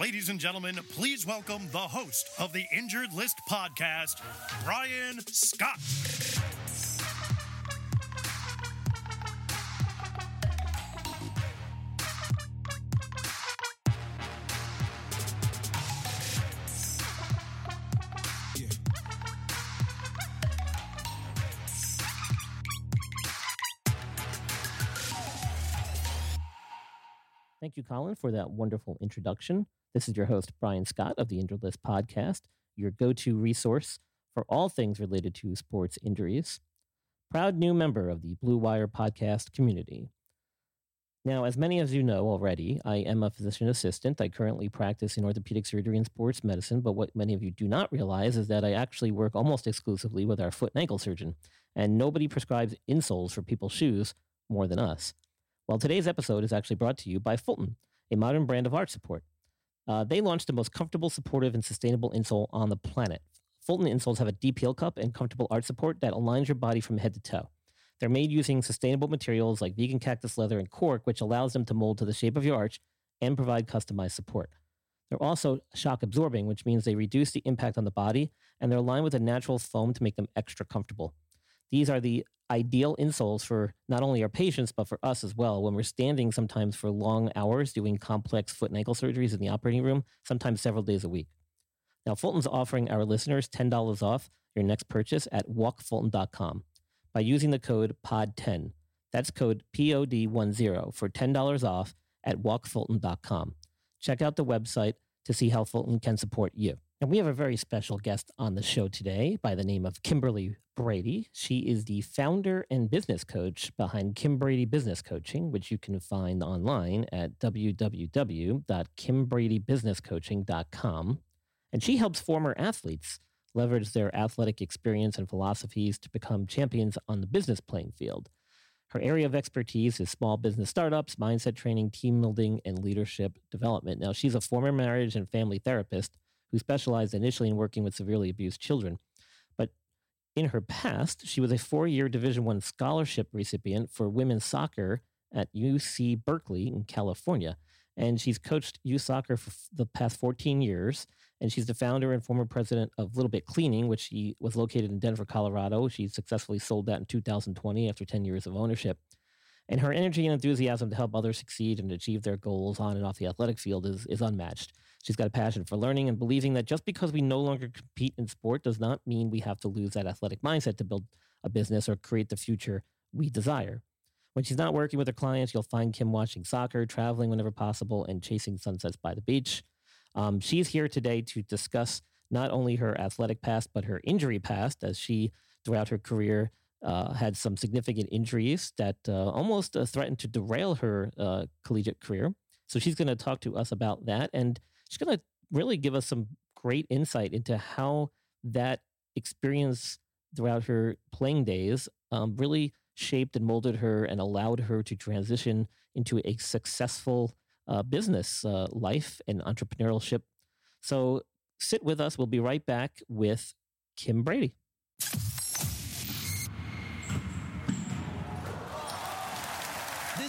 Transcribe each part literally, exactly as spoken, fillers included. Ladies and gentlemen, please welcome the host of the Injured List podcast, Brian Scott. Thank you, Colin, for that wonderful introduction. This is your host, Brian Scott of the Injured List podcast, your go-to resource for all things related to sports injuries. Proud new member of the Blue Wire podcast community. Now, as many of you know already, I am a physician assistant. I currently practice in orthopedic surgery and sports medicine, but what many of you do not realize is that I actually work almost exclusively with our foot and ankle surgeon, and nobody prescribes insoles for people's shoes more than us. Well, today's episode is actually brought to you by Fulton, a modern brand of arch support. Uh, they launched the most comfortable, supportive, and sustainable insole on the planet. Fulton insoles have a deep heel cup and comfortable arch support that aligns your body from head to toe. They're made using sustainable materials like vegan cactus leather and cork, which allows them to mold to the shape of your arch and provide customized support. They're also shock absorbing, which means they reduce the impact on the body, and they're lined with a natural foam to make them extra comfortable. These are the ideal insoles for not only our patients, but for us as well. When we're standing sometimes for long hours doing complex foot and ankle surgeries in the operating room, sometimes several days a week. Now, Fulton's offering our listeners ten dollars off your next purchase at walk fulton dot com by using the code P O D ten. That's code P O D ten for ten dollars off at walk fulton dot com. Check out the website to see how Fulton can support you. And we have a very special guest on the show today by the name of Kimberly Brady. She is the founder and business coach behind Kim Brady Business Coaching, which you can find online at w w w dot kim brady business coaching dot com. And she helps former athletes leverage their athletic experience and philosophies to become champions on the business playing field. Her area of expertise is small business startups, mindset training, team building, and leadership development. Now, she's a former marriage and family therapist who specialized initially in working with severely abused children. But in her past, she was a four-year Division I scholarship recipient for women's soccer at U C Berkeley in California. And she's coached youth soccer for the past fourteen years. And she's the founder and former president of Little Bit Cleaning, which she was located in Denver, Colorado. She successfully sold that in two thousand twenty after ten years of ownership. And her energy and enthusiasm to help others succeed and achieve their goals on and off the athletic field is, is unmatched. She's got a passion for learning and believing that just because we no longer compete in sport does not mean we have to lose that athletic mindset to build a business or create the future we desire. When she's not working with her clients, you'll find Kim watching soccer, traveling whenever possible, and chasing sunsets by the beach. Um, she's here today to discuss not only her athletic past, but her injury past, as she, throughout her career, Uh, had some significant injuries that uh, almost uh, threatened to derail her uh, collegiate career. So she's going to talk to us about that. And she's going to really give us some great insight into how that experience throughout her playing days um, really shaped and molded her and allowed her to transition into a successful uh, business uh, life and entrepreneurship. So sit with us. We'll be right back with Kim Brady.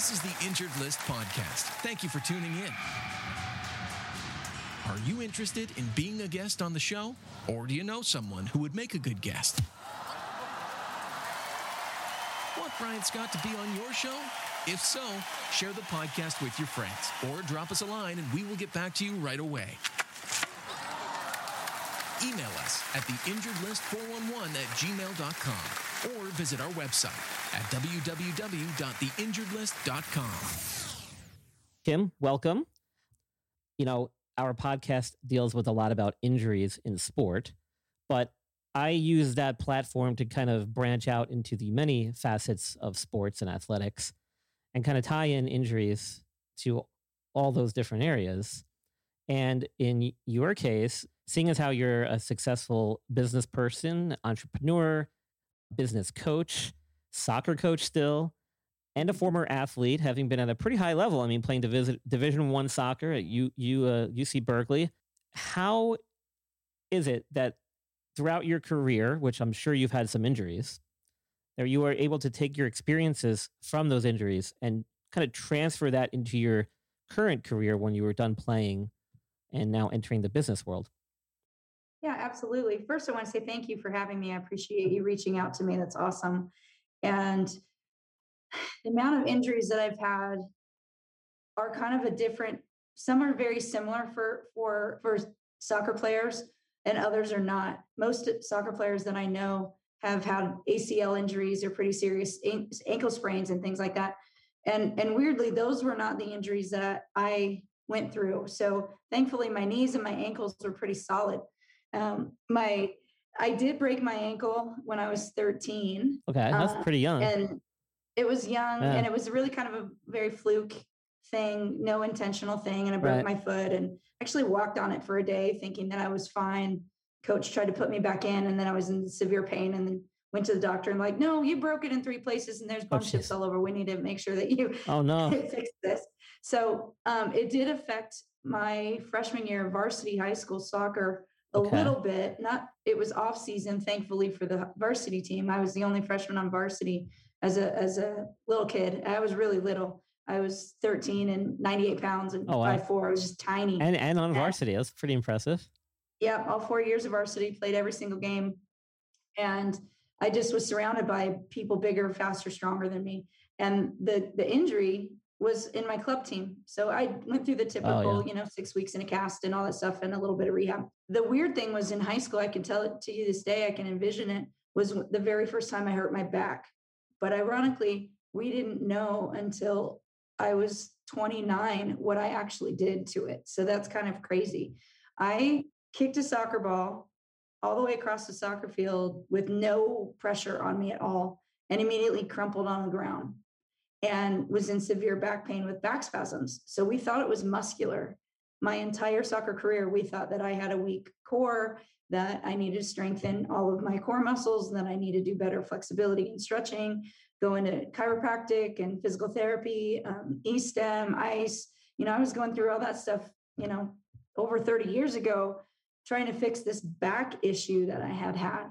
This is the Injured List podcast. Thank you for tuning in. Are you interested in being a guest on the show? Or do you know someone who would make a good guest? Want Brian Scott to be on your show? If so, share the podcast with your friends or drop us a line and we will get back to you right away. Email us at the injured list four one one at gmail dot com. Or visit our website at w w w dot the injured list dot com. Kim, welcome. You know, our podcast deals with a lot about injuries in sport, but I use that platform to kind of branch out into the many facets of sports and athletics and kind of tie in injuries to all those different areas. And in your case, seeing as how you're a successful business person, entrepreneur, business coach, soccer coach still, and a former athlete, having been at a pretty high level. I mean, playing Division Division One soccer at U, U, uh, U C Berkeley. How is it that throughout your career, which I'm sure you've had some injuries, that you were able to take your experiences from those injuries and kind of transfer that into your current career when you were done playing and now entering the business world? Yeah, absolutely. First, I want to say thank you for having me. I appreciate you reaching out to me. That's awesome. And the amount of injuries that I've had are kind of a different, some are very similar for, for, for soccer players and others are not. Most soccer players that I know have had A C L injuries or pretty serious ankle sprains and things like that. And, and weirdly, those were not the injuries that I went through. So thankfully, my knees and my ankles were pretty solid. Um, my, I did break my ankle when I was thirteen. Okay. That's uh, pretty young. And it was young yeah. and it was really kind of a very fluke thing, no intentional thing. And I broke right. my foot and actually walked on it for a day thinking that I was fine. Coach tried to put me back in and then I was in severe pain and then went to the doctor and like, no, you broke it in three places and there's bone oh, chips all over. We need to make sure that you oh, no. fix this. So, um, it did affect my freshman year of varsity high school soccer a okay. little bit. Not, it was off season, thankfully, for the varsity team. I was the only freshman on varsity as a, as a little kid. I was really little. I was thirteen and ninety-eight pounds and oh, five foot four. Wow. I was just tiny. And, and on varsity. That's pretty impressive. Yeah. All four years of varsity, played every single game. And I just was surrounded by people bigger, faster, stronger than me. And the, the injury was in my club team. So I went through the typical, oh, yeah. you know, six weeks in a cast and all that stuff and a little bit of rehab. The weird thing was in high school, I can tell it to you this day, I can envision it, was the very first time I hurt my back. But ironically, we didn't know until I was twenty-nine what I actually did to it. So that's kind of crazy. I kicked a soccer ball all the way across the soccer field with no pressure on me at all and immediately crumpled on the ground and was in severe back pain with back spasms. So we thought it was muscular. My entire soccer career, we thought that I had a weak core, that I needed to strengthen all of my core muscles, and that I need to do better flexibility and stretching, go into chiropractic and physical therapy, um, E S T E M, ice. You know, I was going through all that stuff, you know, over thirty years ago, trying to fix this back issue that I had had.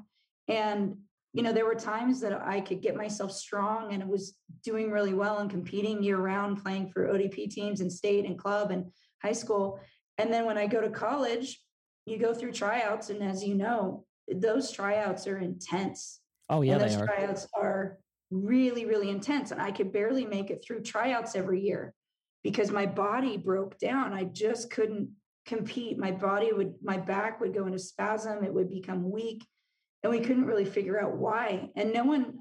And you know, there were times that I could get myself strong and was doing really well and competing year round, playing for O D P teams and state and club and high school. And then when I go to college, you go through tryouts. And as you know, those tryouts are intense. Oh, yeah, and those they are. Tryouts are really, really intense. And I could barely make it through tryouts every year because my body broke down. I just couldn't compete. My body would, my back would go into spasm. It would become weak. And we couldn't really figure out why. And no one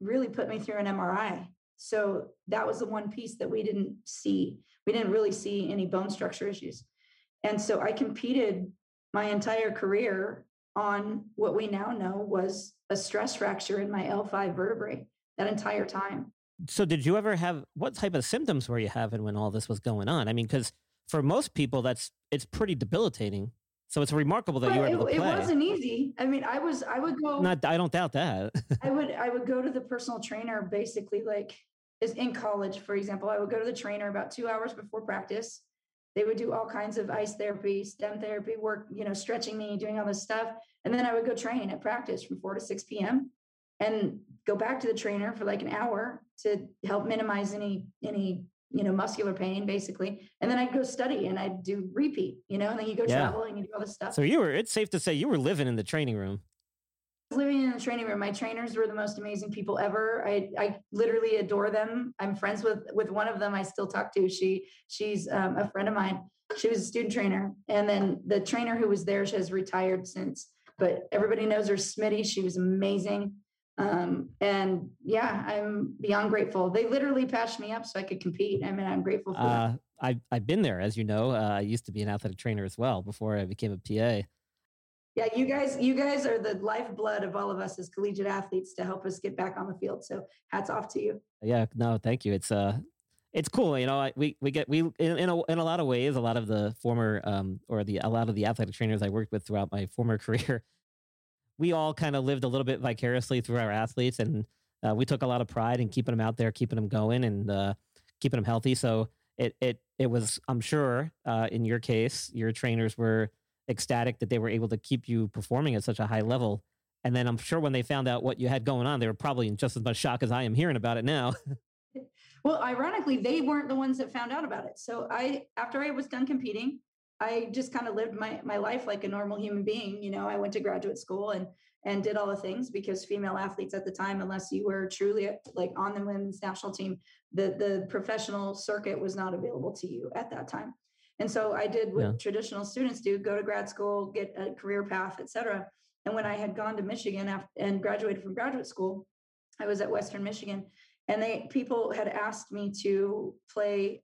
really put me through an M R I. So that was the one piece that we didn't see. We didn't really see any bone structure issues. And so I competed my entire career on what we now know was a stress fracture in my L five vertebrae that entire time. So did you ever have, what type of symptoms were you having when all this was going on? I mean, because for most people, that's it's pretty debilitating. So it's remarkable that but you were able to play. It wasn't easy. I mean, I was, I would go. Not, I don't doubt that. I would, I would go to the personal trainer, basically like is in college, for example, I would go to the trainer about two hours before practice. They would do all kinds of ice therapy, STEM therapy work, you know, stretching me, doing all this stuff. And then I would go train at practice from four to six p.m. and go back to the trainer for like an hour to help minimize any, any, you know, muscular pain basically. And then I'd go study and I'd do repeat, you know, and then you go yeah. travel and you do all this stuff. So you were, it's safe to say you were living in the training room. I was living in the training room. My trainers were the most amazing people ever. I, I literally adore them. I'm friends with, with one of them I still talk to. She, she's um, a friend of mine. She was a student trainer. And then the trainer who was there, she has retired since, but everybody knows her, Smitty. She was amazing. Um, and yeah, I'm beyond grateful. They literally patched me up so I could compete. I mean, I'm grateful for uh, that. I've, I've been there, as you know, uh, I used to be an athletic trainer as well before I became a P A. Yeah. You guys, you guys are the lifeblood of all of us as collegiate athletes to help us get back on the field. So hats off to you. Yeah, no, thank you. It's, uh, it's cool. You know, I, we, we get, we, in, in a, in a lot of ways, a lot of the former, um, or the, a lot of the athletic trainers I worked with throughout my former career, we all kind of lived a little bit vicariously through our athletes, and uh, we took a lot of pride in keeping them out there, keeping them going, and uh, keeping them healthy. So it it it was, I'm sure, uh, in your case, your trainers were ecstatic that they were able to keep you performing at such a high level. And then I'm sure when they found out what you had going on, they were probably in just as much shock as I am hearing about it now. Well, ironically, they weren't the ones that found out about it. So I, after I was done competing, I just kind of lived my, my life like a normal human being. You know, I went to graduate school and, and did all the things, because female athletes at the time, unless you were truly like on the women's national team, the, the professional circuit was not available to you at that time. And so I did what yeah. traditional students do, go to grad school, get a career path, et cetera. And when I had gone to Michigan after, and graduated from graduate school, I was at Western Michigan, and they people had asked me to play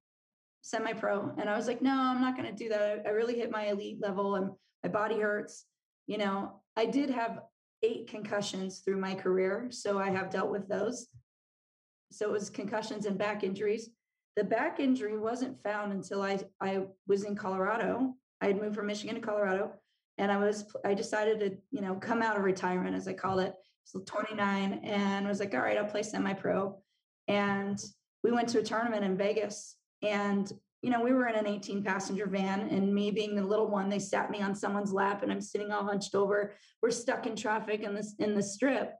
semi-pro. And I was like, no, I'm not going to do that. I, I really hit my elite level and my body hurts. You know, I did have eight concussions through my career, so I have dealt with those. So it was concussions and back injuries. The back injury wasn't found until I, I was in Colorado. I had moved from Michigan to Colorado, and I was, I decided to, you know, come out of retirement, as I call it. So twenty-nine, and I was like, all right, I'll play semi-pro. And we went to a tournament in Vegas. And, you know, we were in an eighteen passenger van, and me being the little one, they sat me on someone's lap, and I'm sitting all hunched over. We're stuck in traffic in this, in the strip.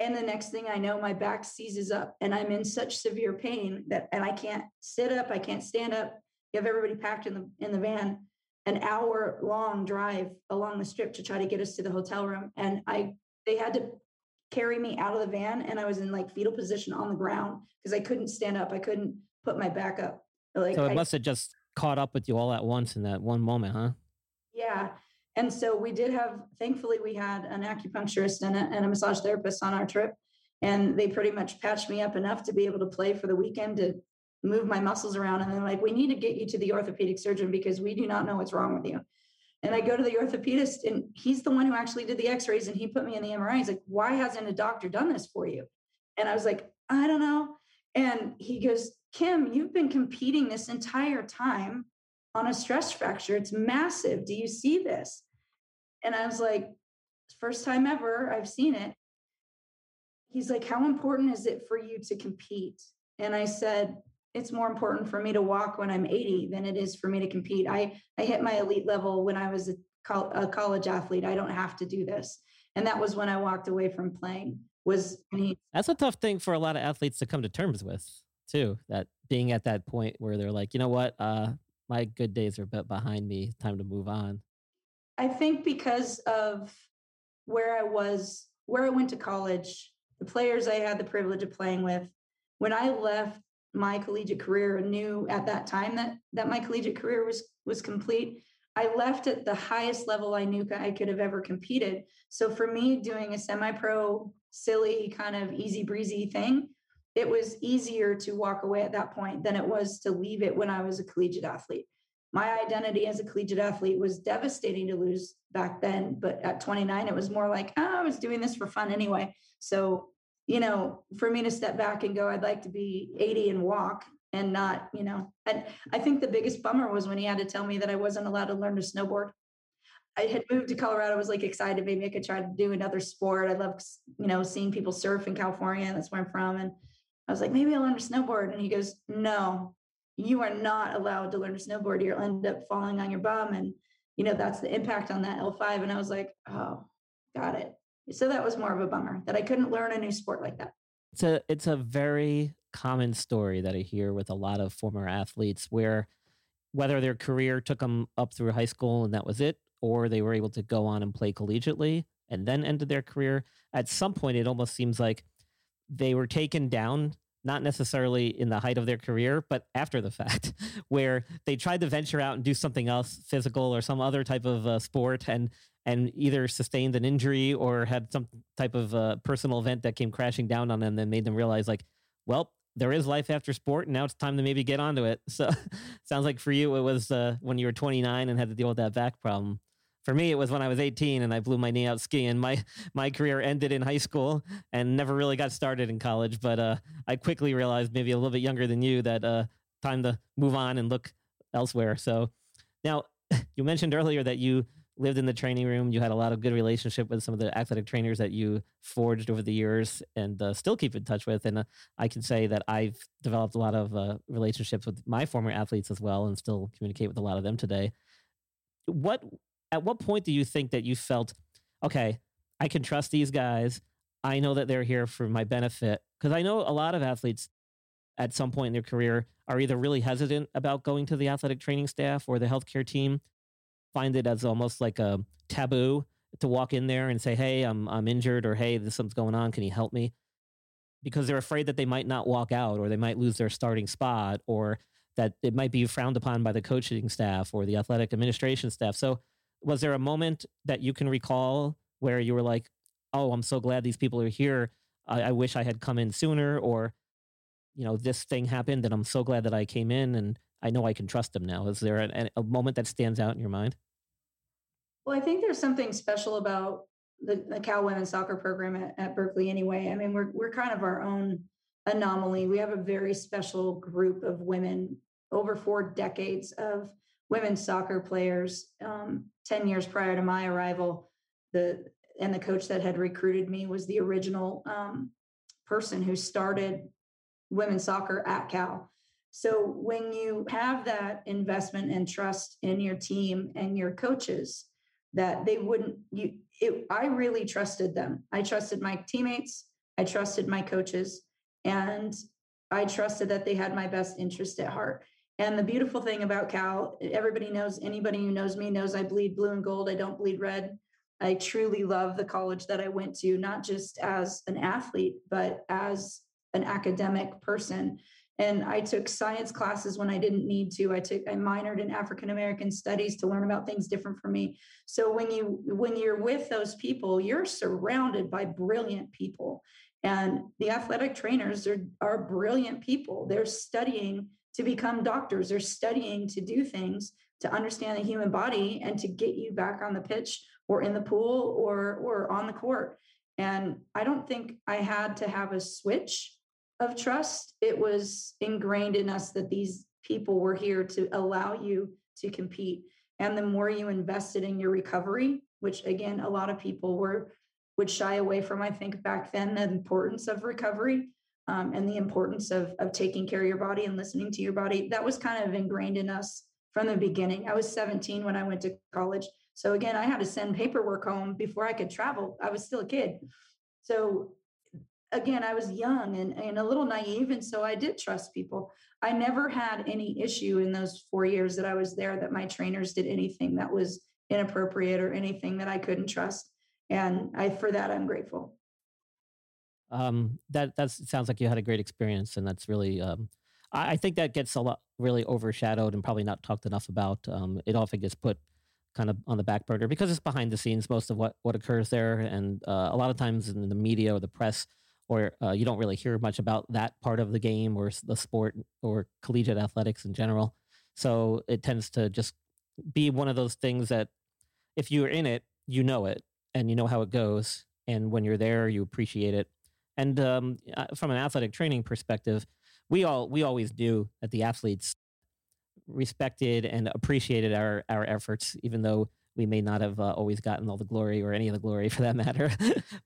And the next thing I know, my back seizes up, and I'm in such severe pain that, and I can't sit up. I can't stand up. You have everybody packed in the, in the van, an hour long drive along the strip to try to get us to the hotel room. And I, they had to carry me out of the van, and I was in like fetal position on the ground because I couldn't stand up. I couldn't put my back up. Like, so it must have just caught up with you all at once in that one moment, huh? Yeah. And so we did have, thankfully we had an acupuncturist and a, and a massage therapist on our trip, and they pretty much patched me up enough to be able to play for the weekend, to move my muscles around. And they're like, we need to get you to the orthopedic surgeon because we do not know what's wrong with you. And I go to the orthopedist, and he's the one who actually did the x-rays, and he put me in the M R I. He's like, why hasn't a doctor done this for you? And I was like, I don't know. And he goes, Kim, you've been competing this entire time on a stress fracture. It's massive. Do you see this? And I was like, first time ever I've seen it. He's like, how important is it for you to compete? And I said, it's more important for me to walk when I'm eighty than it is for me to compete. I, I hit my elite level when I was a, col- a college athlete. I don't have to do this. And that was when I walked away from playing. Was he, That's a tough thing for a lot of athletes to come to terms with, too, that being at that point where they're like, you know what, uh, my good days are behind me, time to move on. I think because of where I was, where I went to college, the players I had the privilege of playing with, when I left my collegiate career and knew at that time that that my collegiate career was was complete, I left at the highest level I knew I could have ever competed. So for me, doing a semi-pro, silly kind of easy breezy thing, it was easier to walk away at that point than it was to leave it when I was a collegiate athlete. My identity as a collegiate athlete was devastating to lose back then, but at twenty-nine, it was more like, oh, I was doing this for fun anyway. So, you know, for me to step back and go, I'd like to be eighty and walk and not, you know, and I think the biggest bummer was when he had to tell me that I wasn't allowed to learn to snowboard. I had moved to Colorado. I was like excited. Maybe I could try to do another sport. I love, you know, seeing people surf in California. That's where I'm from. And I was like, maybe I'll learn to snowboard. And he goes, no, you are not allowed to learn to snowboard. You'll end up falling on your bum. And, you know, that's the impact on that L five. And I was like, oh, got it. So that was more of a bummer that I couldn't learn a new sport like that. It's a, it's a very common story that I hear with a lot of former athletes, where whether their career took them up through high school and that was it, or they were able to go on and play collegiately and then ended their career. At some point, it almost seems like they were taken down, not necessarily in the height of their career, but after the fact, where they tried to venture out and do something else, physical or some other type of uh, sport, and and either sustained an injury or had some type of uh, personal event that came crashing down on them that made them realize, like, well, there is life after sport, and now it's time to maybe get onto it. So sounds like for you, it was uh, when you were twenty-nine and had to deal with that back problem. For me, it was when I was eighteen and I blew my knee out skiing. My my career ended in high school and never really got started in college. But uh, I quickly realized, maybe a little bit younger than you, that uh, time to move on and look elsewhere. So now, you mentioned earlier that you lived in the training room. You had a lot of good relationship with some of the athletic trainers that you forged over the years and uh, still keep in touch with. And uh, I can say that I've developed a lot of uh, relationships with my former athletes as well, and still communicate with a lot of them today. What... At what point do you think that you felt, okay, I can trust these guys. I know that they're here for my benefit? Because I know a lot of athletes, at some point in their career are either really hesitant about going to the athletic training staff or the healthcare team, find it as almost like a taboo to walk in there and say, hey, I'm I'm injured, or hey, this something's going on, can you help me? Because they're afraid that they might not walk out, or they might lose their starting spot, or that it might be frowned upon by the coaching staff or the athletic administration staff. So was there a moment that you can recall where you were like, oh, I'm so glad these people are here. I, I wish I had come in sooner, or, you know, this thing happened and I'm so glad that I came in and I know I can trust them now. Is there a, a moment that stands out in your mind? Well, I think there's something special about the, the Cal women's soccer program at, at Berkeley anyway. I mean, we're we're kind of our own anomaly. We have a very special group of women, over four decades of women's soccer players. Um, ten years prior to my arrival, the and the coach that had recruited me was the original um, person who started women's soccer at Cal. So when you have that investment and trust in your team and your coaches, that they wouldn't, you, it, I really trusted them. I trusted my teammates. I trusted my coaches, and I trusted that they had my best interest at heart. And the beautiful thing about Cal, everybody knows, anybody who knows me knows I bleed blue and gold. I don't bleed red. I truly love the college that I went to, not just as an athlete, but as an academic person. And I took science classes when I didn't need to. I took, I minored in African American studies to learn about things different from me. So when you, when you're with those people, you're surrounded by brilliant people, and the athletic trainers are, are brilliant people. They're studying to become doctors. They're studying to do things, to understand the human body and to get you back on the pitch or in the pool or, or on the court. And I don't think I had to have a switch of trust. It was ingrained in us that these people were here to allow you to compete. And the more you invested in your recovery, which again, a lot of people were would shy away from, I think back then, the importance of recovery um, and the importance of, of taking care of your body and listening to your body. That was kind of ingrained in us from the beginning. I was seventeen when I went to college. So again, I had to send paperwork home before I could travel. I was still a kid. So again, I was young and, and a little naive, and so I did trust people. I never had any issue in those four years that I was there that my trainers did anything that was inappropriate or anything that I couldn't trust. And I, for that, I'm grateful. Um, that that sounds like you had a great experience, and that's really, um, I, I think that gets a lot really overshadowed and probably not talked enough about. Um, it often gets put kind of on the back burner because it's behind the scenes, most of what, what occurs there. And uh, a lot of times in the media or the press, or uh, you don't really hear much about that part of the game or the sport or collegiate athletics in general. So it tends to just be one of those things that if you're in it, you know it and you know how it goes. And when you're there, you appreciate it. And um, from an athletic training perspective, we all we always knew that the athletes respected and appreciated our, our efforts, even though we may not have uh, always gotten all the glory or any of the glory for that matter.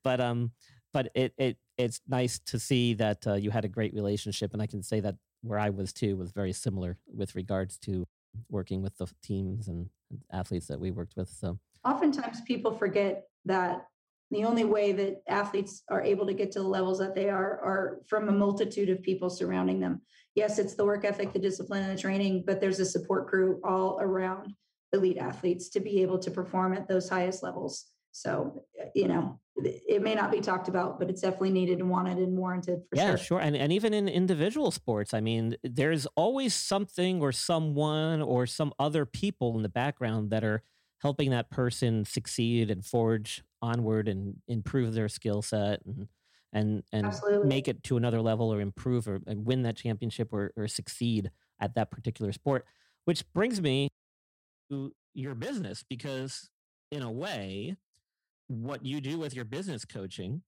but um, but it it It's nice to see that uh, you had a great relationship, and I can say that where I was too was very similar with regards to working with the teams and athletes that we worked with. So oftentimes people forget that the only way that athletes are able to get to the levels that they are are from a multitude of people surrounding them. Yes, it's the work ethic, the discipline, and the training, but there's a support crew all around elite athletes to be able to perform at those highest levels. So, you know, it may not be talked about, but it's definitely needed and wanted and warranted for sure. Yeah, sure. And and even in individual sports, I mean, there's always something or someone or some other people in the background that are helping that person succeed and forge onward and improve their skill set and and and Absolutely. Make it to another level or improve or and win that championship or, or succeed at that particular sport, which brings me to your business, because in a way, what you do with your business coaching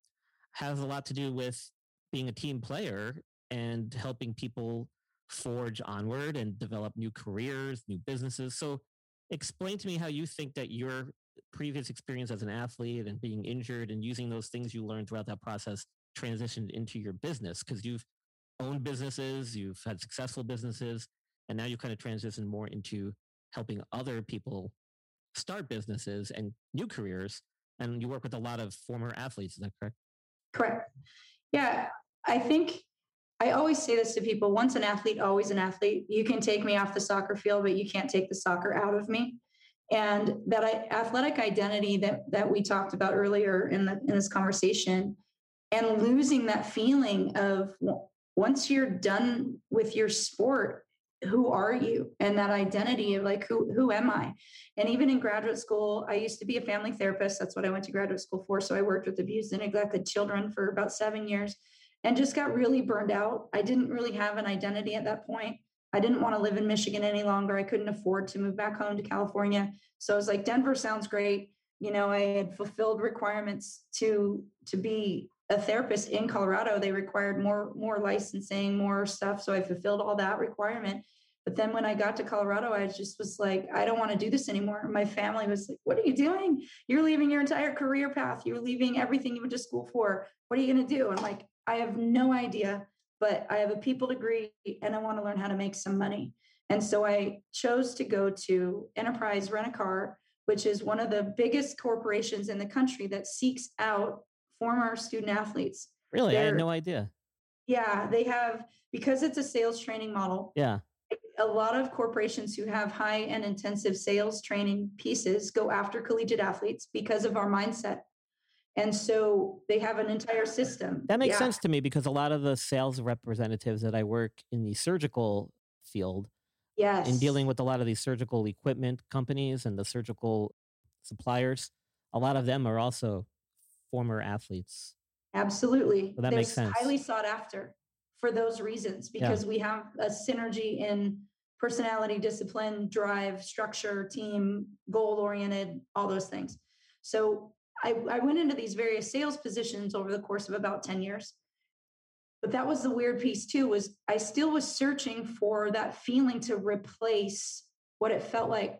has a lot to do with being a team player and helping people forge onward and develop new careers, new businesses. So explain to me how you think that your previous experience as an athlete and being injured and using those things you learned throughout that process transitioned into your business, because you've owned businesses, you've had successful businesses, and now you kind of transition more into helping other people start businesses and new careers. And you work with a lot of former athletes, is that correct? Correct. Yeah, I think I always say this to people, once an athlete, always an athlete. You can take me off the soccer field, but you can't take the soccer out of me. And that athletic identity that, that we talked about earlier in, the, in this conversation, and losing that feeling of once you're done with your sport, who are you? And that identity of like, who, who am I? And even in graduate school, I used to be a family therapist. That's what I went to graduate school for. So I worked with abused and neglected children for about seven years and just got really burned out. I didn't really have an identity at that point. I didn't want to live in Michigan any longer. I couldn't afford to move back home to California. So I was like, Denver sounds great. You know, I had fulfilled requirements to, to be a therapist in Colorado. They required more, more licensing, more stuff. So I fulfilled all that requirement. But then when I got to Colorado, I just was like, I don't want to do this anymore. My family was like, what are you doing? You're leaving your entire career path. You're leaving everything you went to school for. What are you going to do? I'm like, I have no idea, but I have a people degree and I want to learn how to make some money. And so I chose to go to Enterprise Rent-A-Car, which is one of the biggest corporations in the country that seeks out former student athletes. Really? They're, I had no idea. Yeah. They have, because it's a sales training model. Yeah. A lot of corporations who have high and intensive sales training pieces go after collegiate athletes because of our mindset. And so they have an entire system. That makes yeah. sense to me, because a lot of the sales representatives that I work in the surgical field, yes, in dealing with a lot of these surgical equipment companies and the surgical suppliers, a lot of them are also former athletes. Absolutely. So that They're makes sense. Highly sought after for those reasons, because yeah. we have a synergy in personality, discipline, drive, structure, team, goal-oriented, all those things. So I, I went into these various sales positions over the course of about ten years. But that was the weird piece too, was I still was searching for that feeling to replace what it felt like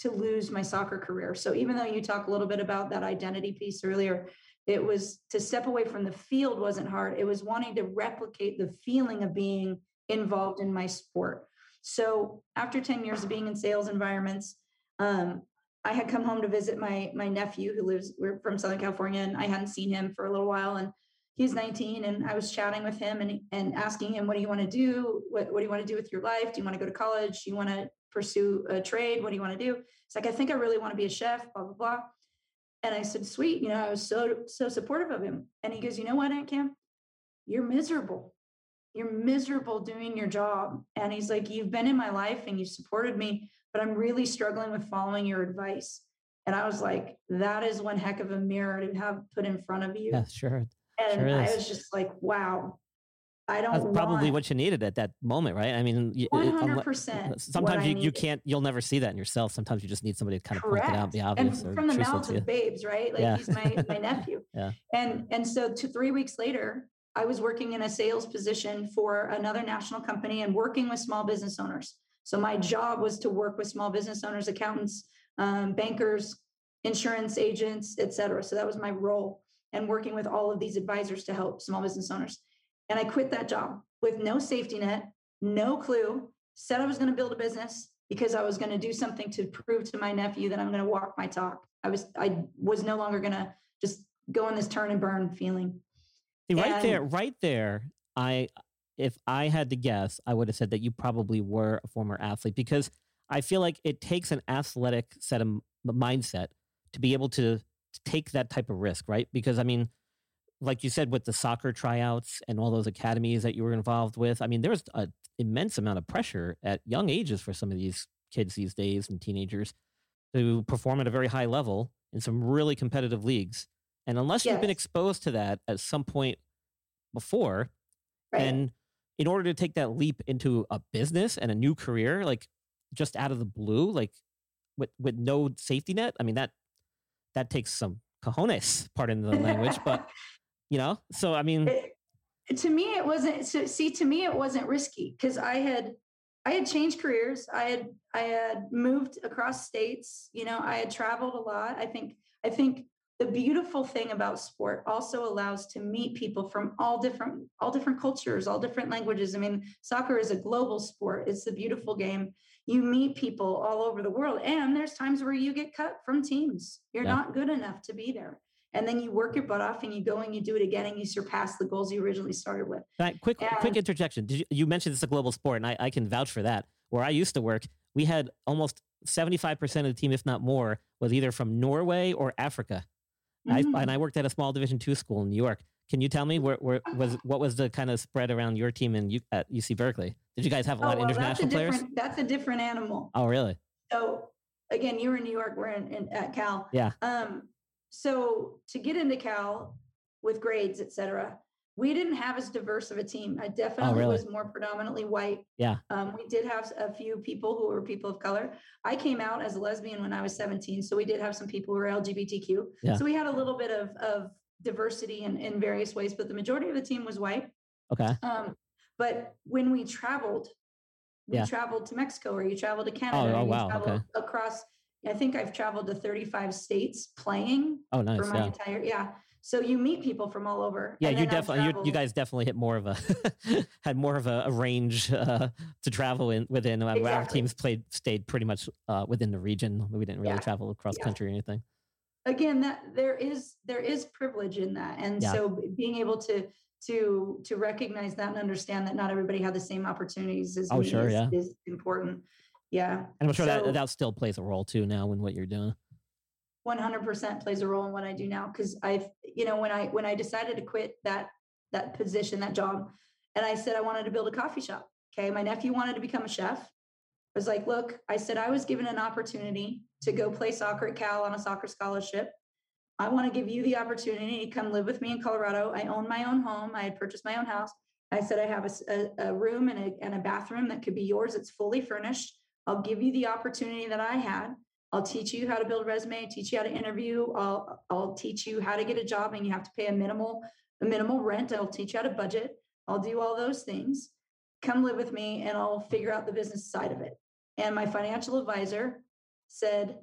to lose my soccer career. So even though you talk a little bit about that identity piece earlier, it was to step away from the field wasn't hard. It was wanting to replicate the feeling of being involved in my sport. So after ten years of being in sales environments, um, I had come home to visit my my nephew who lives, we're from Southern California, and I hadn't seen him for a little while. And he's nineteen, and I was chatting with him and, and asking him, what do you want to do? What, what do you want to do with your life? Do you want to go to college? Do you want to pursue a trade? What do you want to do? It's like, I think I really want to be a chef, blah, blah, blah. And I said, sweet. You know, I was so, so supportive of him. And he goes, you know what, Aunt Kim, you're miserable. You're miserable doing your job. And he's like, you've been in my life and you supported me, but I'm really struggling with following your advice. And I was like, that is one heck of a mirror to have put in front of you. Yeah, sure. And sure I was just like, wow, I don't That's want... probably what you needed at that moment, right? I mean, one hundred percent. Sometimes you, you can't, you'll never see that in yourself. Sometimes you just need somebody to kind Correct. Of point it out, be obvious. And from the mouths of babes, right? Like yeah. he's my, my nephew. yeah. And, and so two, three weeks later, I was working in a sales position for another national company and working with small business owners. So my job was to work with small business owners, accountants, um, bankers, insurance agents, et cetera. So that was my role, and working with all of these advisors to help small business owners. And I quit that job with no safety net, no clue, said I was going to build a business because I was going to do something to prove to my nephew that I'm going to walk my talk. I was, I was no longer going to just go on this turn and burn feeling. Right and, there, right there. I, if I had to guess, I would have said that you probably were a former athlete, because I feel like it takes an athletic set of mindset to be able to take that type of risk, right? Because I mean, like you said, with the soccer tryouts and all those academies that you were involved with, I mean, there was an immense amount of pressure at young ages for some of these kids these days and teenagers to perform at a very high level in some really competitive leagues. And unless yes. you've been exposed to that at some point before, right. and in order to take that leap into a business and a new career, like just out of the blue, like with, with no safety net, I mean, that That takes some cojones, pardon the language, but you know, so I mean, it, to me, it wasn't, so see, to me, it wasn't risky because I had, I had changed careers. I had, I had moved across states, you know, I had traveled a lot. I think, I think the beautiful thing about sport also allows to meet people from all different, all different cultures, all different languages. I mean, soccer is a global sport. It's a beautiful game. You meet people all over the world, and there's times where you get cut from teams. You're yeah. not good enough to be there. And then you work your butt off and you go and you do it again and you surpass the goals you originally started with. Right, quick and, quick interjection. Did you, you mentioned it's a global sport, and I, I can vouch for that. Where I used to work, we had almost seventy-five percent of the team, if not more, was either from Norway or Africa. Mm-hmm. I, and I worked at a small Division two school in New York. Can you tell me where, where was what was the kind of spread around your team in U, at U C Berkeley? Did you guys have a lot oh, well, of international that's players? That's a different animal. Oh, really? So again, you were in New York, we're in, in at Cal. Yeah. Um, So to get into Cal with grades, et cetera, we didn't have as diverse of a team. I definitely oh, really? was more predominantly white. Yeah. Um, we did have a few people who were people of color. I came out as a lesbian when I was seventeen. So we did have some people who were L G B T Q. Yeah. So we had a little bit of, of diversity in, in various ways, but the majority of the team was white. Okay. Um, but when we traveled, we yeah. traveled to Mexico, or you traveled to Canada, oh, oh, and you wow. traveled okay. across. I think I've traveled to thirty-five states playing oh, nice, for my yeah. entire, yeah. So you meet people from all over. Yeah, you definitely, you guys definitely hit more of a, had more of a, a range uh, to travel in within. Exactly. Our teams played, stayed pretty much uh, within the region. We didn't really yeah. travel across yeah. country or anything. Again, that there is, there is privilege in that. And yeah. so being able to, to, to recognize that and understand that not everybody had the same opportunities as oh, me sure, is, yeah. is important. Yeah. And I'm sure so, that, that still plays a role too now in what you're doing. one hundred percent plays a role in what I do now. Cause I've, you know, when I, when I decided to quit that, that position, that job, and I said, I wanted to build a coffee shop. Okay. My nephew wanted to become a chef. I was like, look, I said, I was given an opportunity to go play soccer at Cal on a soccer scholarship. I want to give you the opportunity to come live with me in Colorado. I own my own home. I had purchased my own house. I said, I have a, a, a room and a, and a bathroom that could be yours. It's fully furnished. I'll give you the opportunity that I had. I'll teach you how to build a resume, teach you how to interview. I'll, I'll teach you how to get a job, and you have to pay a minimal, a minimal rent. I'll teach you how to budget. I'll do all those things. Come live with me and I'll figure out the business side of it. And my financial advisor said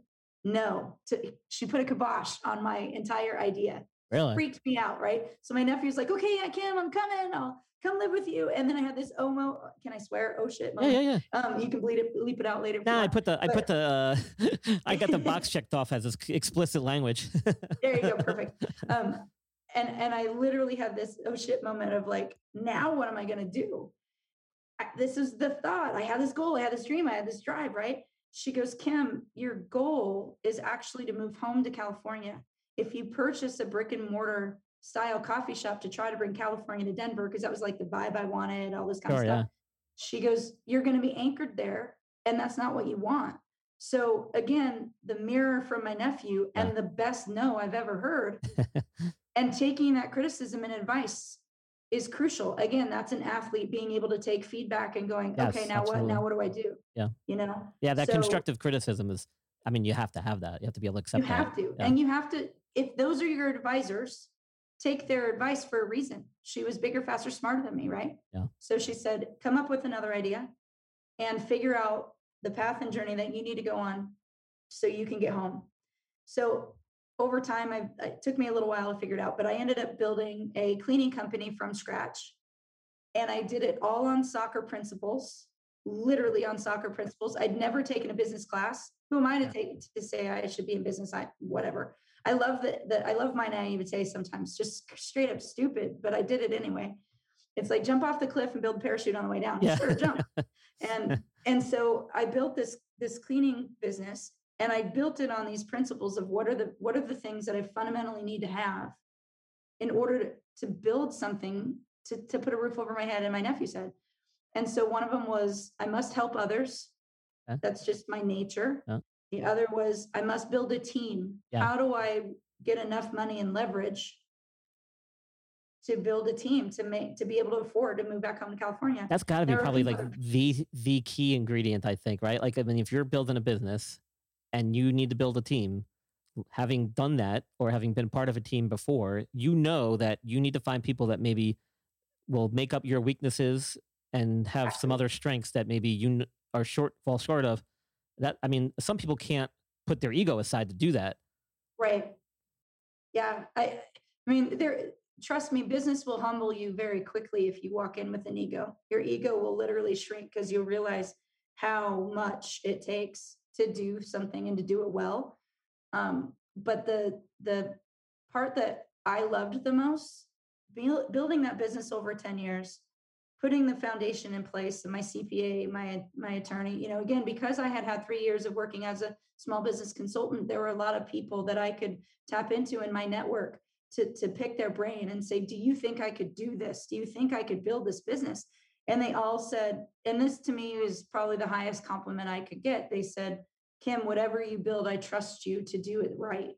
no. To, she put a kibosh on my entire idea. Really? Freaked me out, right? So my nephew's like, okay, I can, I'm coming. I'll come live with you. And then I had this O M O, can I swear? Oh shit. Moment. Yeah, yeah, yeah. Um, you can bleed it, bleep it out later. No, nah, I put the, but, I put the, uh, I got the box checked off as this explicit language. There you go. Perfect. Um, and, and I literally had this oh shit moment of like, now what am I going to do? I, this is the thought. I had this goal. I had this dream. I had this drive, right? She goes, Kim, your goal is actually to move home to California. If you purchase a brick and mortar style coffee shop to try to bring California to Denver, because that was like the vibe I wanted, all this kind sure, of stuff. Yeah. She goes, you're going to be anchored there. And that's not what you want. So again, the mirror from my nephew yeah. and the best no I've ever heard. And taking that criticism and advice is crucial. Again, that's an athlete being able to take feedback and going, yes, okay, now absolutely. what, now what do I do? Yeah. You know? Yeah. That so, constructive criticism is, I mean, you have to have that. You have to be able to accept that. You have that. to. Yeah. And you have to, if those are your advisors, take their advice for a reason. She was bigger, faster, smarter than me, right? Yeah. So she said, come up with another idea and figure out the path and journey that you need to go on so you can get home. So over time, I, it took me a little while to figure it out, but I ended up building a cleaning company from scratch. And I did it all on soccer principles, literally on soccer principles. I'd never taken a business class. Who am I to take to say I should be in business? I whatever. I love that. That I love my naivete sometimes, just straight up stupid. But I did it anyway. It's like jump off the cliff and build a parachute on the way down. Yeah. Sure, jump. and and so I built this this cleaning business, and I built it on these principles of what are the what are the things that I fundamentally need to have in order to, to build something to to put a roof over my head and my nephew's head. And so one of them was I must help others. Huh? That's just my nature. Huh? The other was, I must build a team. Yeah. How do I get enough money and leverage to build a team to make, to be able to afford to move back home to California? That's gotta be probably like the, the key ingredient, I think, right? Like, I mean, if you're building a business and you need to build a team, having done that or having been part of a team before, you know that you need to find people that maybe will make up your weaknesses and have Absolutely. some other strengths that maybe you are short, fall short of. That, I mean, some people can't put their ego aside to do that. Right. Yeah. I, I mean, there, trust me, business will humble you very quickly. If you walk in with an ego, your ego will literally shrink because you'll realize how much it takes to do something and to do it well. Um, but the, the part that I loved the most, building that business over ten years, putting the foundation in place, and my C P A, my my attorney, you know, again, because I had had three years of working as a small business consultant, there were a lot of people that I could tap into in my network to, to pick their brain and say, do you think I could do this? Do you think I could build this business? And they all said, and this to me is probably the highest compliment I could get. They said, Kim, whatever you build, I trust you to do it right.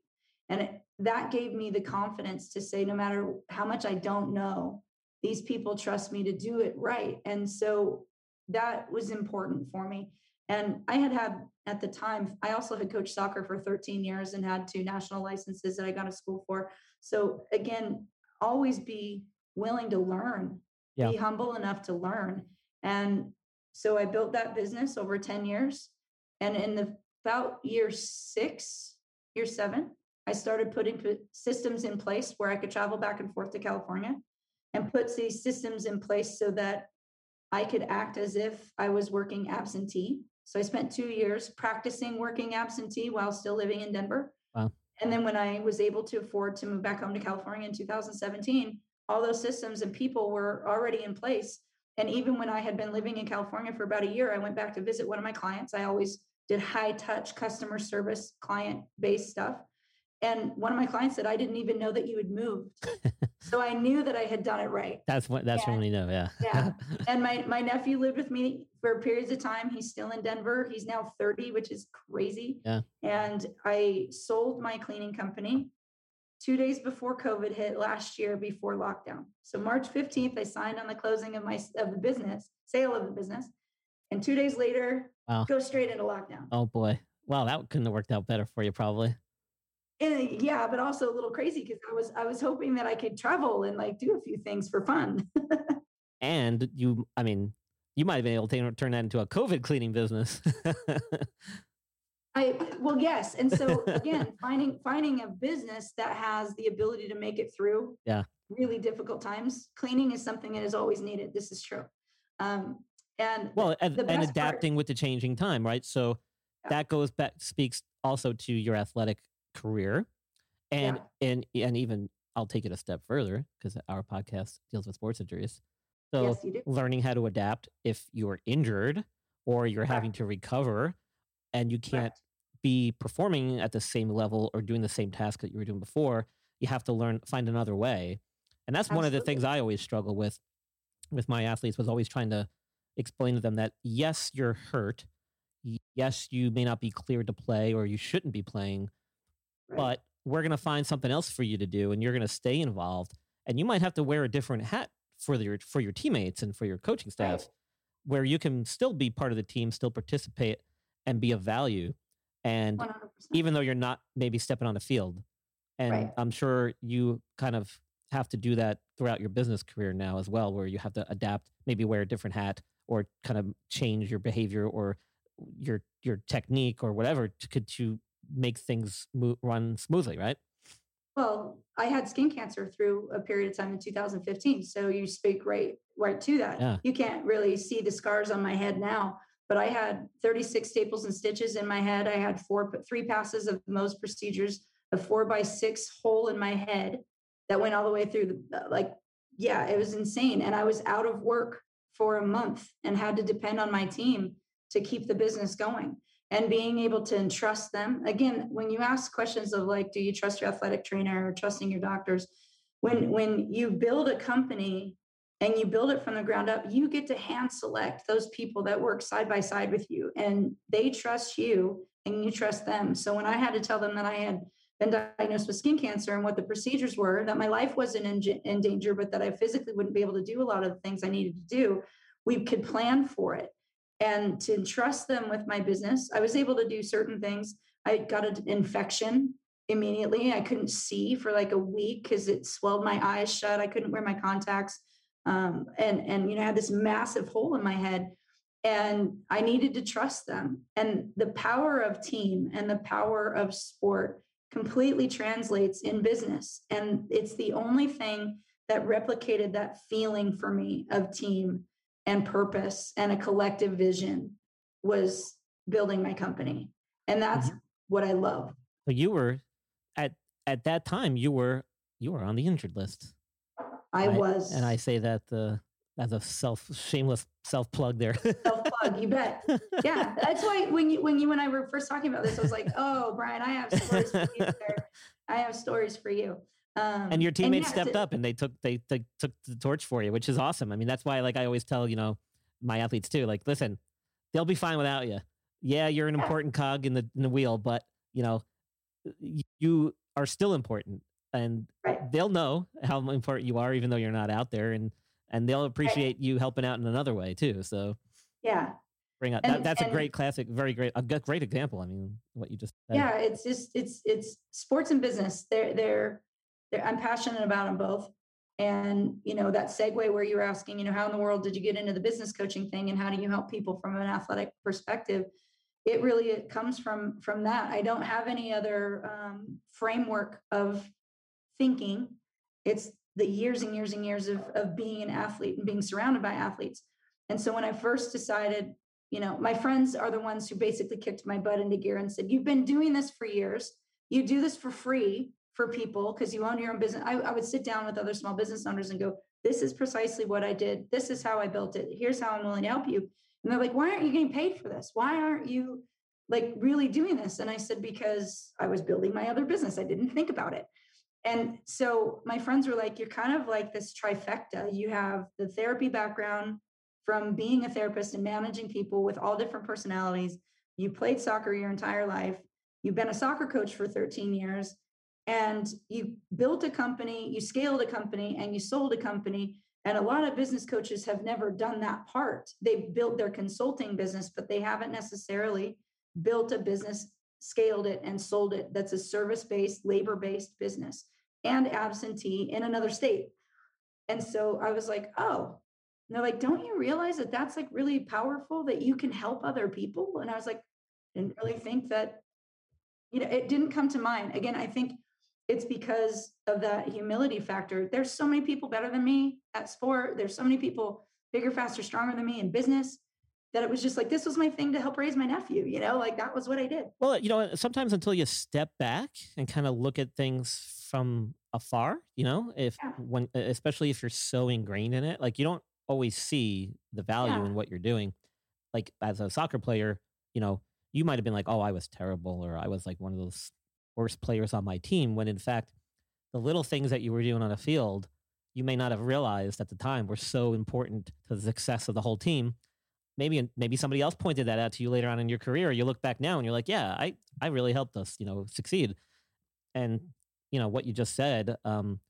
And it, that gave me the confidence to say, no matter how much I don't know, these people trust me to do it right. And so that was important for me. And I had had at the time, I also had coached soccer for thirteen years and had two national licenses that I got to school for. So again, always be willing to learn, yeah. be humble enough to learn. And so I built that business over ten years. And in the, about year six, year seven, I started putting systems in place where I could travel back and forth to California. And puts these systems in place so that I could act as if I was working absentee. So I spent two years practicing working absentee while still living in Denver. Wow. And then when I was able to afford to move back home to California in two thousand seventeen, all those systems and people were already in place. And even when I had been living in California for about a year, I went back to visit one of my clients. I always did high touch customer service, client-based stuff. And one of my clients said, I didn't even know that you had moved. So I knew that I had done it right. That's what, that's when we know. Yeah. Yeah. And my, my nephew lived with me for periods of time. He's still in Denver. He's now thirty, which is crazy. Yeah. And I sold my cleaning company two days before COVID hit last year, before lockdown. So March fifteenth, I signed on the closing of my, of the business, sale of the business. And two days later, wow. go straight into lockdown. Oh boy. Wow. That couldn't have worked out better for you probably. And yeah, but also a little crazy because I was I was hoping that I could travel and like do a few things for fun. And you, I mean, you might have been able to turn that into a COVID cleaning business. I well, yes, and so again, finding finding a business that has the ability to make it through yeah. really difficult times. Cleaning is something that is always needed. This is true. Um, and well, and, and adapting part, with the changing time, right? So yeah. that goes back speaks also to your athletic career and yeah. and and even I'll take it a step further because our podcast deals with sports injuries. So yes, learning how to adapt if you're injured or you're right. having to recover and you can't right. be performing at the same level or doing the same task that you were doing before, you have to learn, find another way. And that's Absolutely. One of the things I always struggle with with my athletes was always trying to explain to them that yes, you're hurt. Yes, you may not be cleared to play or you shouldn't be playing. Right. But we're going to find something else for you to do and you're going to stay involved and you might have to wear a different hat for your, for your teammates and for your coaching staff right. where you can still be part of the team, still participate and be of value. And one hundred percent. Even though you're not maybe stepping on the field and right. I'm sure you kind of have to do that throughout your business career now as well, where you have to adapt, maybe wear a different hat or kind of change your behavior or your, your technique or whatever to, to make things mo- run smoothly, right? Well, I had skin cancer through a period of time in two thousand fifteen. So you speak right, right to that. Yeah. You can't really see the scars on my head now, but I had thirty-six staples and stitches in my head. I had four, three passes of Mohs procedures, a four by six hole in my head that went all the way through the, like, yeah, it was insane. And I was out of work for a month and had to depend on my team to keep the business going. And being able to entrust them. Again, when you ask questions of like, do you trust your athletic trainer or trusting your doctors? When when you build a company and you build it from the ground up, you get to hand select those people that work side by side with you. And they trust you and you trust them. So when I had to tell them that I had been diagnosed with skin cancer and what the procedures were, that my life wasn't in, in danger, but that I physically wouldn't be able to do a lot of the things I needed to do, we could plan for it. And to entrust them with my business, I was able to do certain things. I got an infection immediately. I couldn't see for like a week because it swelled my eyes shut. I couldn't wear my contacts. Um, and, and, you know, I had this massive hole in my head and I needed to trust them. And the power of team and the power of sport completely translates in business. And it's the only thing that replicated that feeling for me of team and purpose and a collective vision was building my company. And that's mm-hmm. what I love. So you were at, at that time, you were you were on the injured list. I, I was. And I say that uh, as a self shameless self plug there. Self plug, you bet. Yeah. That's why when you, when you, when I were first talking about this, I was like, oh, Brian, I have stories for you, sir. I have stories for you. Um, and your teammates and yes, stepped it, up and they took, they, they took the torch for you, which is awesome. I mean, that's why, like, I always tell, you know, my athletes too, like, listen, they'll be fine without you. Yeah. You're an important cog in the, in the wheel, but you know, you are still important, and right. they'll know how important you are, even though you're not out there, and, and they'll appreciate right. you helping out in another way too. So yeah, bring up that, that's and, a great classic, very great, a great example. I mean, what you just said. Yeah. It's just, it's, it's sports and business. They're, they're, they're I'm passionate about them both. And, you know, that segue where you were asking, you know, how in the world did you get into the business coaching thing, and how do you help people from an athletic perspective? It really, it comes from, from that. I don't have any other um, framework of thinking. It's the years and years and years of, of being an athlete and being surrounded by athletes. And so when I first decided, you know, my friends are the ones who basically kicked my butt into gear and said, you've been doing this for years. You do this for free for people because you own your own business. I, I would sit down with other small business owners and go, this is precisely what I did. This is how I built it. Here's how I'm willing to help you. And they're like, why aren't you getting paid for this? Why aren't you like really doing this? And I said, because I was building my other business. I didn't think about it. And so my friends were like, you're kind of like this trifecta. You have the therapy background from being a therapist and managing people with all different personalities. You played soccer your entire life. You've been a soccer coach for thirteen years, and you built a company, you scaled a company, and you sold a company. And a lot of business coaches have never done that part. They've built their consulting business, but they haven't necessarily built a business, scaled it, and sold it. That's a service-based, labor-based business, and absentee in another state. And so I was like, oh, and they're like, don't you realize that that's like really powerful, that you can help other people? And I was like, didn't really think that, you know, it didn't come to mind. Again, I think it's because of that humility factor. There's so many people better than me at sport. There's so many people bigger, faster, stronger than me in business, that it was just like, this was my thing to help raise my nephew, you know, like that was what I did. Well, you know, sometimes until you step back and kind of look at things from afar, you know, if yeah. when, especially if you're so ingrained in it, like you don't always see the value yeah. in what you're doing. Like as a soccer player, you know, you might've been like, oh, I was terrible. Or I was like one of those worst players on my team. When in fact, the little things that you were doing on a field, you may not have realized at the time were so important to the success of the whole team. Maybe, maybe somebody else pointed that out to you later on in your career. You look back now and you're like, yeah, I, I really helped us, you know, succeed. And you know, what you just said um,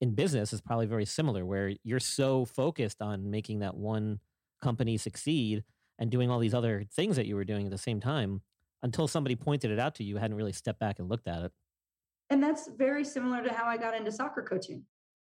in business is probably very similar, where you're so focused on making that one company succeed and doing all these other things that you were doing at the same time, until somebody pointed it out to you, hadn't really stepped back and looked at it. And that's very similar to how I got into soccer coaching.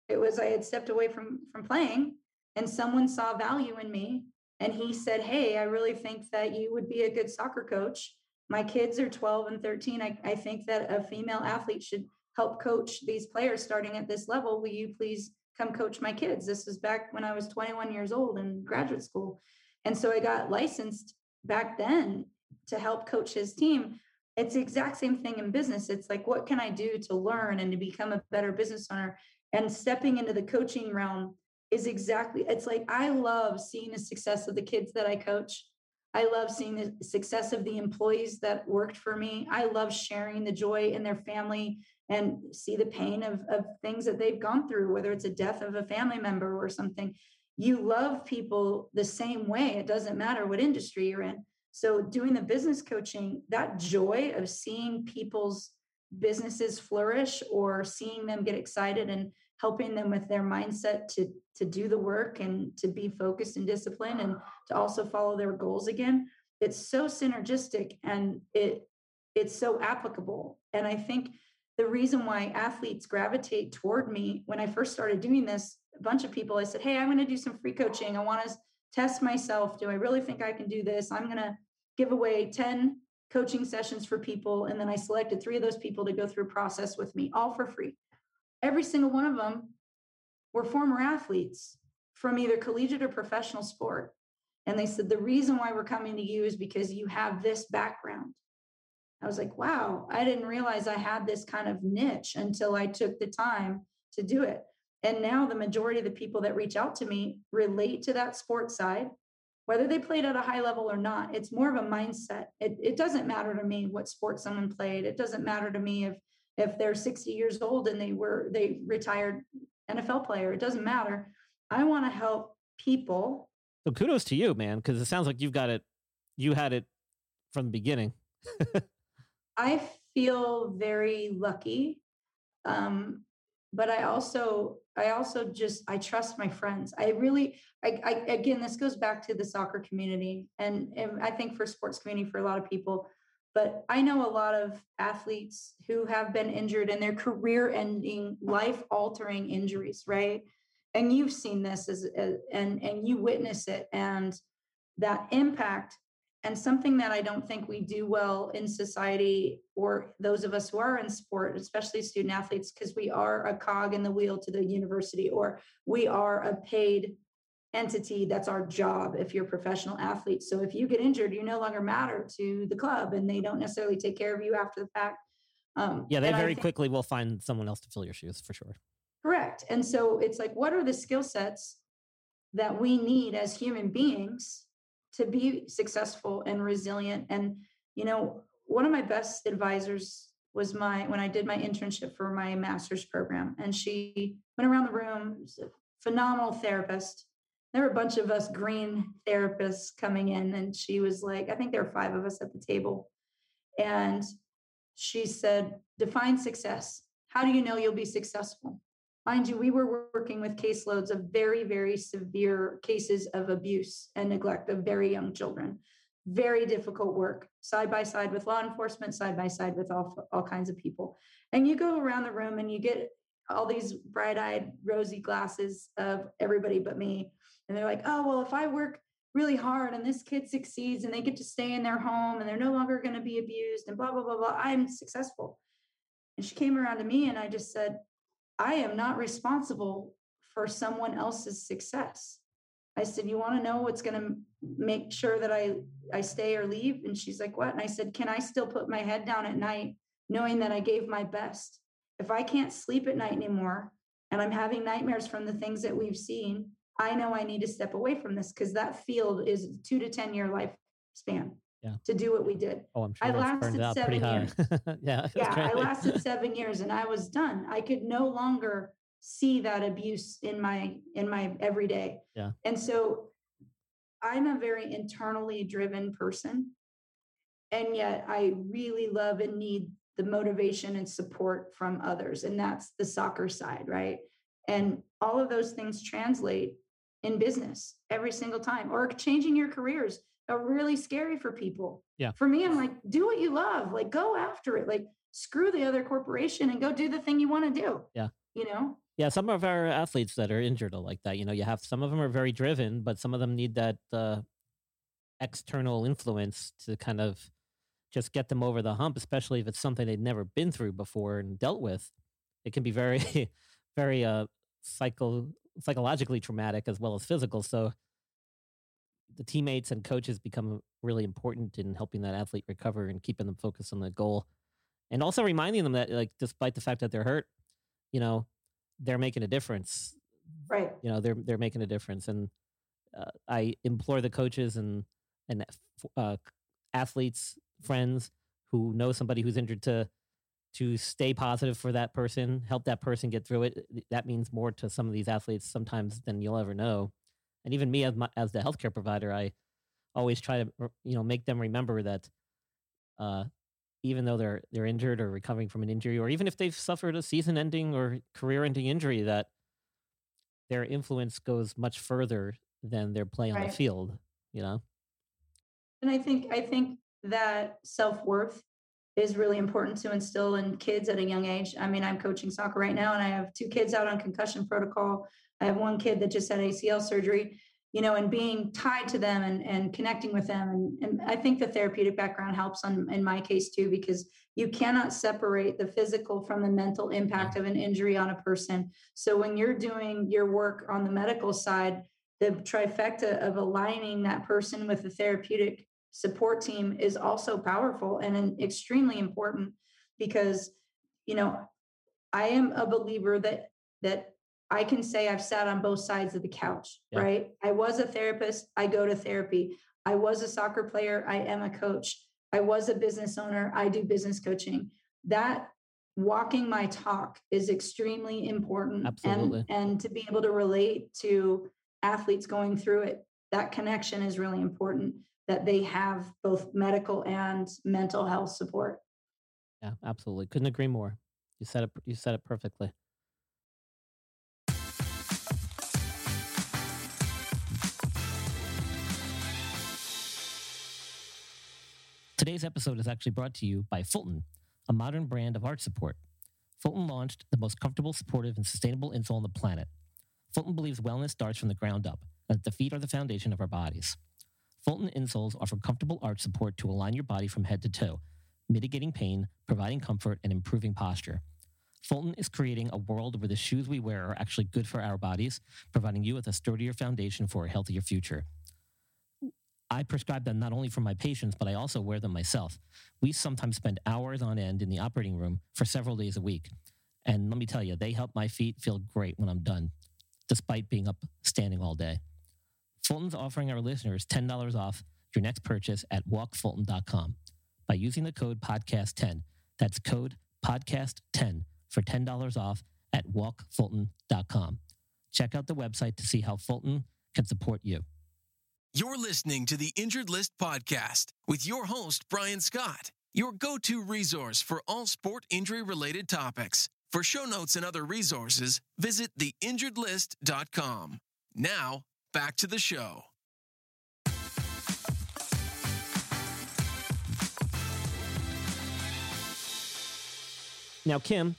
It was, I had stepped away from, from playing, and someone saw value in me. And he said, hey, I really think that you would be a good soccer coach. My kids are twelve and thirteen. I, I think that a female athlete should help coach these players starting at this level. Will you please come coach my kids? This was back when I was twenty-one years old in graduate school. And so I got licensed back then to help coach his team. It's the exact same thing in business. It's like, what can I do to learn and to become a better business owner? And stepping into the coaching realm is exactly, it's like, I love seeing the success of the kids that I coach. I love seeing the success of the employees that worked for me. I love sharing the joy in their family and see the pain of, of things that they've gone through, whether it's a death of a family member or something. You love people the same way. It doesn't matter what industry you're in. So doing the business coaching, that joy of seeing people's businesses flourish or seeing them get excited and helping them with their mindset to, to do the work and to be focused and disciplined and to also follow their goals again, it's so synergistic and it it's so applicable. And I think the reason why athletes gravitate toward me, when I first started doing this, a bunch of people, I said, hey, I'm going to do some free coaching. I want to test myself. Do I really think I can do this? I'm going to give away ten coaching sessions for people. And then I selected three of those people to go through a process with me, all for free. Every single one of them were former athletes from either collegiate or professional sport. And they said, the reason why we're coming to you is because you have this background. I was like, wow, I didn't realize I had this kind of niche until I took the time to do it. And now the majority of the people that reach out to me relate to that sports side, whether they played at a high level or not. It's more of a mindset. It, it doesn't matter to me what sport someone played. It doesn't matter to me if if they're sixty years old and they were they retired N F L player. It doesn't matter. I want to help people. So kudos to you, man, because it sounds like you've got it. You had it from the beginning. I feel very lucky. Um, but I also, I also just, I trust my friends. I really, I, I, again, this goes back to the soccer community and, and I think for sports community, for a lot of people, but I know a lot of athletes who have been injured and their career ending, life altering injuries. Right. And you've seen this as, as and, and you witness it and that impact. And something that I don't think we do well in society or those of us who are in sport, especially student athletes, because we are a cog in the wheel to the university, or we are a paid entity. That's our job if you're a professional athlete. So if you get injured, you no longer matter to the club and they don't necessarily take care of you after the fact. Um, yeah, they very think, quickly will find someone else to fill your shoes for sure. Correct. And so it's like, what are the skill sets that we need as human beings to be successful and resilient? And, you know, one of my best advisors was my, when I did my internship for my master's program, and she went around the room, a phenomenal therapist. There were a bunch of us green therapists coming in. And she was like, I think there were five of us at the table. And she said, define success. How do you know you'll be successful? Mind you, we were working with caseloads of very, very severe cases of abuse and neglect of very young children. Very difficult work, side by side with law enforcement, side by side with all, all kinds of people. And you go around the room and you get all these bright-eyed, rosy glasses of everybody but me. And they're like, oh, well, if I work really hard and this kid succeeds and they get to stay in their home and they're no longer going to be abused and blah, blah, blah, blah, I'm successful. And she came around to me and I just said, I am not responsible for someone else's success. I said, you want to know what's going to make sure that I, I stay or leave? And she's like, what? And I said, can I still put my head down at night knowing that I gave my best? If I can't sleep at night anymore and I'm having nightmares from the things that we've seen, I know I need to step away from this because that field is two to ten year lifespan. Yeah. To do what we did. Oh, I'm sure I lasted seven years. yeah, yeah I lasted seven years and I was done. I could no longer see that abuse in my in my everyday. Yeah. And so I'm a very internally driven person. And yet I really love and need the motivation and support from others. And that's the soccer side, right? And all of those things translate in business every single time, or changing your careers. Are really scary for people. Yeah. For me, I'm like, do what you love, like go after it, like screw the other corporation and go do the thing you want to do. Yeah. You know? Yeah. Some of our athletes that are injured are like that. You know, you have, some of them are very driven, but some of them need that uh, external influence to kind of just get them over the hump, especially if it's something they've never been through before and dealt with. It can be very, very uh, psycho psychologically traumatic as well as physical. So the teammates and coaches become really important in helping that athlete recover and keeping them focused on the goal. And also reminding them that, like, despite the fact that they're hurt, you know, they're making a difference, right? You know, they're, they're making a difference. And uh, I implore the coaches and, and uh, athletes, friends who know somebody who's injured to, to stay positive for that person, help that person get through it. That means more to some of these athletes sometimes than you'll ever know. And even me as my, as the healthcare provider, I always try to, you know, make them remember that uh, even though they're they're injured or recovering from an injury, or even if they've suffered a season-ending or career-ending injury, that their influence goes much further than their play on right. the field, you know? And I think I think that self-worth is really important to instill in kids at a young age. I mean, I'm coaching soccer right now and I have two kids out on concussion protocol. I have one kid that just had A C L surgery, you know, and being tied to them and, and connecting with them. And, and I think the therapeutic background helps on, in my case too, because you cannot separate the physical from the mental impact of an injury on a person. So when you're doing your work on the medical side, the trifecta of aligning that person with the therapeutic support team is also powerful and extremely important because, you know, I am a believer that that I can say I've sat on both sides of the couch, yeah. right? I was a therapist. I go to therapy. I was a soccer player. I am a coach. I was a business owner. I do business coaching. That walking my talk is extremely important. Absolutely. And, and to be able to relate to athletes going through it, that connection is really important, that they have both medical and mental health support. Yeah, absolutely. Couldn't agree more. You said it, you said it perfectly. Today's episode is actually brought to you by Fulton, a modern brand of arch support. Fulton launched the most comfortable, supportive, and sustainable insole on the planet. Fulton believes wellness starts from the ground up, and that the feet are the foundation of our bodies. Fulton insoles offer comfortable arch support to align your body from head to toe, mitigating pain, providing comfort, and improving posture. Fulton is creating a world where the shoes we wear are actually good for our bodies, providing you with a sturdier foundation for a healthier future. I prescribe them not only for my patients, but I also wear them myself. We sometimes spend hours on end in the operating room for several days a week. And let me tell you, they help my feet feel great when I'm done, despite being up standing all day. Fulton's offering our listeners ten dollars off your next purchase at walk fulton dot com by using the code podcast ten. That's code podcast ten for ten dollars off at walk fulton dot com. Check out the website to see how Fulton can support you. You're listening to the Injured List Podcast with your host, Brian Scott, your go-to resource for all sport injury-related topics. For show notes and other resources, visit the injured list dot com. Now, back to the show. Now, Kim,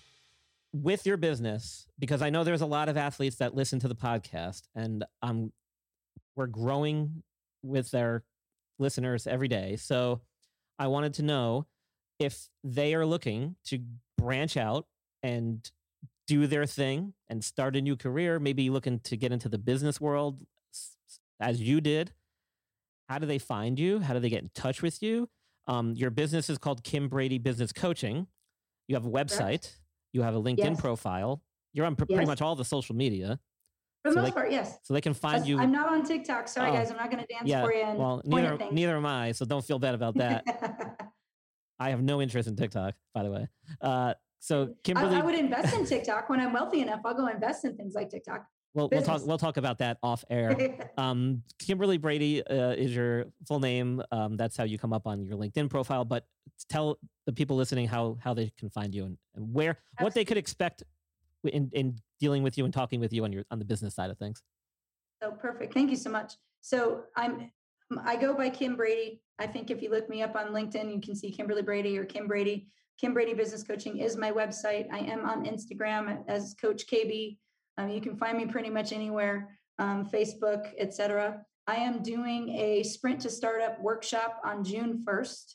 with your business, because I know there's a lot of athletes that listen to the podcast, and I'm we're growing with their listeners every day. So I wanted to know if they are looking to branch out and do their thing and start a new career, maybe looking to get into the business world as you did. How do they find you? How do they get in touch with you? Um, your business is called Kim Brady Business Coaching. You have a website. Correct. You have a LinkedIn yes. profile. You're on pr- yes. pretty much all the social media. For the so most they, part, yes. So they can find you. I'm not on TikTok. Sorry, oh, guys. I'm not going to dance yeah, for you. And well, neither, neither am I. So don't feel bad about that. I have no interest in TikTok, by the way. Uh, so Kimberly, I, I would invest in TikTok when I'm wealthy enough. I'll go invest in things like TikTok. Well, Business. we'll talk. We'll talk about that off air. Um, Kimberly Brady uh, is your full name. Um, that's how you come up on your LinkedIn profile. But tell the people listening how how they can find you and, and where Absolutely. what they could expect in in. dealing with you and talking with you on your, on the business side of things. So perfect. Thank you so much. So I'm, I go by Kim Brady. I think if you look me up on LinkedIn, you can see Kimberly Brady or Kim Brady. Kim Brady Business Coaching is my website. I am on Instagram as Coach K B. Um, you can find me pretty much anywhere, um, Facebook, et cetera. I am doing a Sprint to Startup workshop on June first.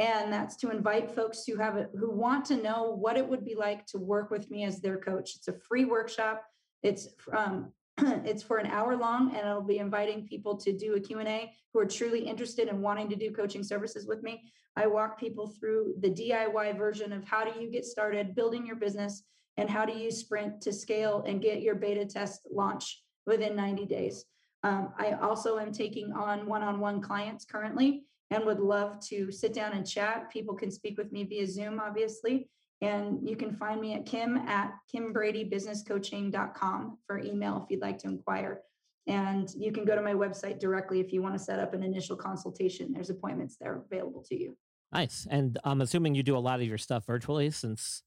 And that's to invite folks who have a, who want to know what it would be like to work with me as their coach. It's a free workshop. It's um, it's for an hour long, and I'll be inviting people to do a Q and A who are truly interested in wanting to do coaching services with me. I walk people through the D I Y version of how do you get started building your business and how do you sprint to scale and get your beta test launch within ninety days. Um, I also am taking on one-on-one clients currently, and would love to sit down and chat. People can speak with me via Zoom, obviously. And you can find me at Kim at kim brady business coaching dot com for email if you'd like to inquire. And you can go to my website directly if you want to set up an initial consultation. There's appointments there available to you. Nice. And I'm assuming you do a lot of your stuff virtually since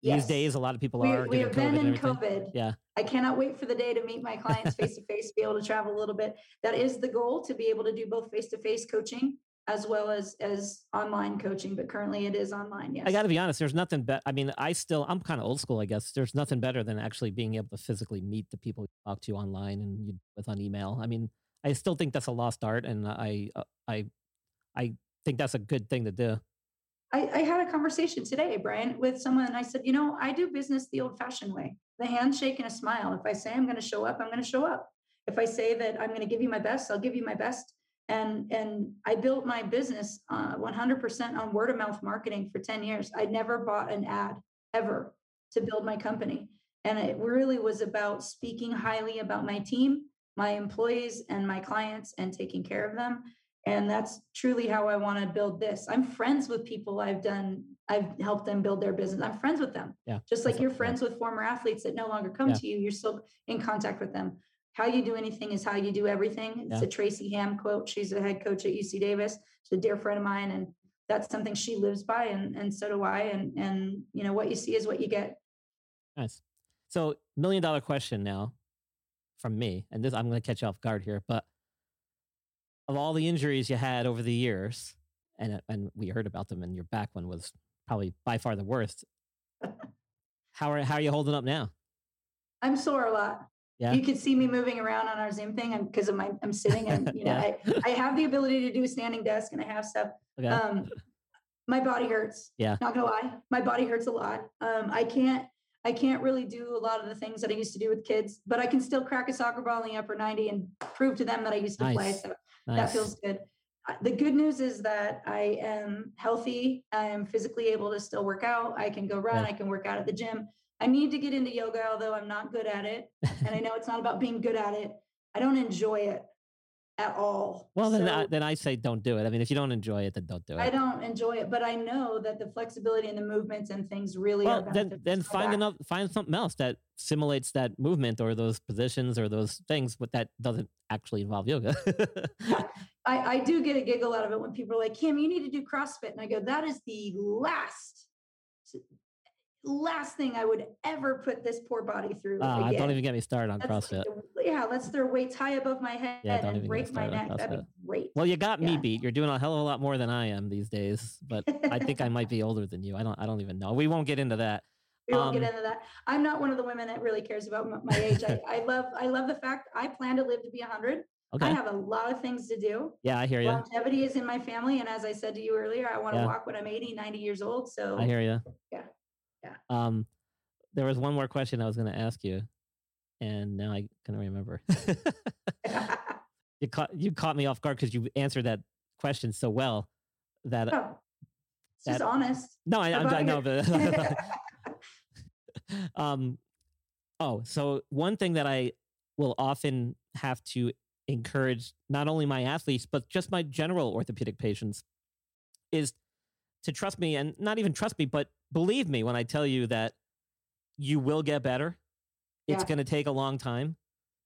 yes. these days a lot of people we, are. We have been COVID in COVID. Yeah. I cannot wait for the day to meet my clients face-to-face, be able to travel a little bit. That is the goal, to be able to do both face-to-face coaching as well as, as online coaching, but currently it is online, yes. I gotta be honest, there's nothing better. I mean, I still, I'm kind of old school, I guess. There's nothing better than actually being able to physically meet the people you talk to online and you, with on email. I mean, I still think that's a lost art, and I I, I think that's a good thing to do. I, I had a conversation today, Brian, with someone, and I said, you know, I do business the old-fashioned way, the handshake and a smile. If I say I'm gonna show up, I'm gonna show up. If I say that I'm gonna give you my best, I'll give you my best. And and I built my business uh, one hundred percent on word of mouth marketing for ten years. I never bought an ad ever to build my company. And it really was about speaking highly about my team, my employees, and my clients, and taking care of them. And that's truly how I want to build this. I'm friends with people I've done. I've helped them build their business. I'm friends with them. Yeah, just like you're friends with former athletes that no longer come yeah. to you. You're still in contact with them. How you do anything is how you do everything. It's yeah. a Tracy Ham quote. She's a head coach at U C Davis. She's a dear friend of mine. And that's something she lives by. And, and so do I. And, and, you know, what you see is what you get. Nice. So million dollar question now from me, and this, I'm going to catch you off guard here, but of all the injuries you had over the years, and and we heard about them, and your back one was probably by far the worst. How are, how are you holding up now? I'm sore a lot. Yeah. You could see me moving around on our Zoom thing because of my I'm sitting and you know yeah. I, I have the ability to do a standing desk and I have stuff. Okay. Um, my body hurts. Yeah. Not gonna lie, my body hurts a lot. Um, I can't I can't really do a lot of the things that I used to do with kids, but I can still crack a soccer ball in the upper ninety and prove to them that I used to nice. play. So nice. That feels good. The good news is that I am healthy. I am physically able to still work out. I can go run. Yeah. I can work out at the gym. I need to get into yoga, although I'm not good at it. And I know it's not about being good at it. I don't enjoy it at all. Well, then, so, I, then I say don't do it. I mean, if you don't enjoy it, then don't do it. I don't enjoy it, but I know that the flexibility and the movements and things really well, are then, then find enough, find something else that simulates that movement or those positions or those things, but that doesn't actually involve yoga. yeah. I, I do get a giggle out of it when people are like, Kim, you need to do CrossFit. And I go, that is the last... last thing I would ever put this poor body through. Uh, don't even get me started on That's CrossFit. Like, yeah, let's throw weights high above my head yeah, and break my neck. That'd be great. Well, you got yeah. me beat. You're doing a hell of a lot more than I am these days, but I think I might be older than you. I don't I don't even know. We won't get into that. We won't um, get into that. I'm not one of the women that really cares about my age. I, I love I love the fact I plan to live to be one hundred. Okay. I have a lot of things to do. Yeah, I hear you. Longevity is in my family. And as I said to you earlier, I want to yeah. walk when I'm eighty, ninety years old. So I hear you. Yeah. Yeah. Um, there was one more question I was going to ask you, and now I couldn't remember. you caught you caught me off guard because you answered that question so well that oh, it's that, just honest. No, I, I know, but um, oh, so one thing that I will often have to encourage not only my athletes but just my general orthopedic patients is to trust me, and not even trust me, but believe me when I tell you that you will get better. Yeah. It's going to take a long time.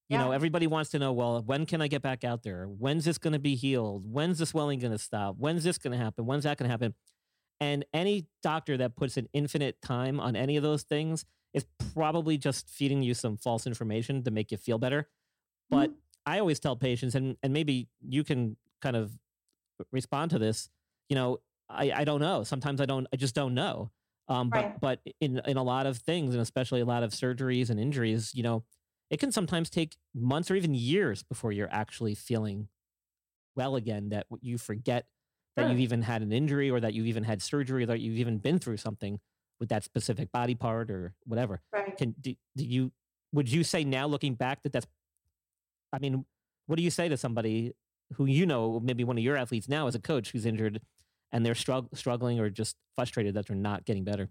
You yeah. know, everybody wants to know, well, when can I get back out there? When's this going to be healed? When's the swelling going to stop? When's this going to happen? When's that going to happen? And any doctor that puts an infinite time on any of those things is probably just feeding you some false information to make you feel better. But mm-hmm. I always tell patients, and, and maybe you can kind of respond to this, you know, I, I don't know. Sometimes I don't, I just don't know. Um, right. But, but in, in a lot of things, and especially a lot of surgeries and injuries, you know, it can sometimes take months or even years before you're actually feeling well again, that you forget that right. you've even had an injury or that you've even had surgery or that you've even been through something with that specific body part or whatever. Right. Can do, do you, would you say now looking back that that's, I mean, what do you say to somebody who, you know, maybe one of your athletes now as a coach who's injured and they're strugg- struggling or just frustrated that they're not getting better?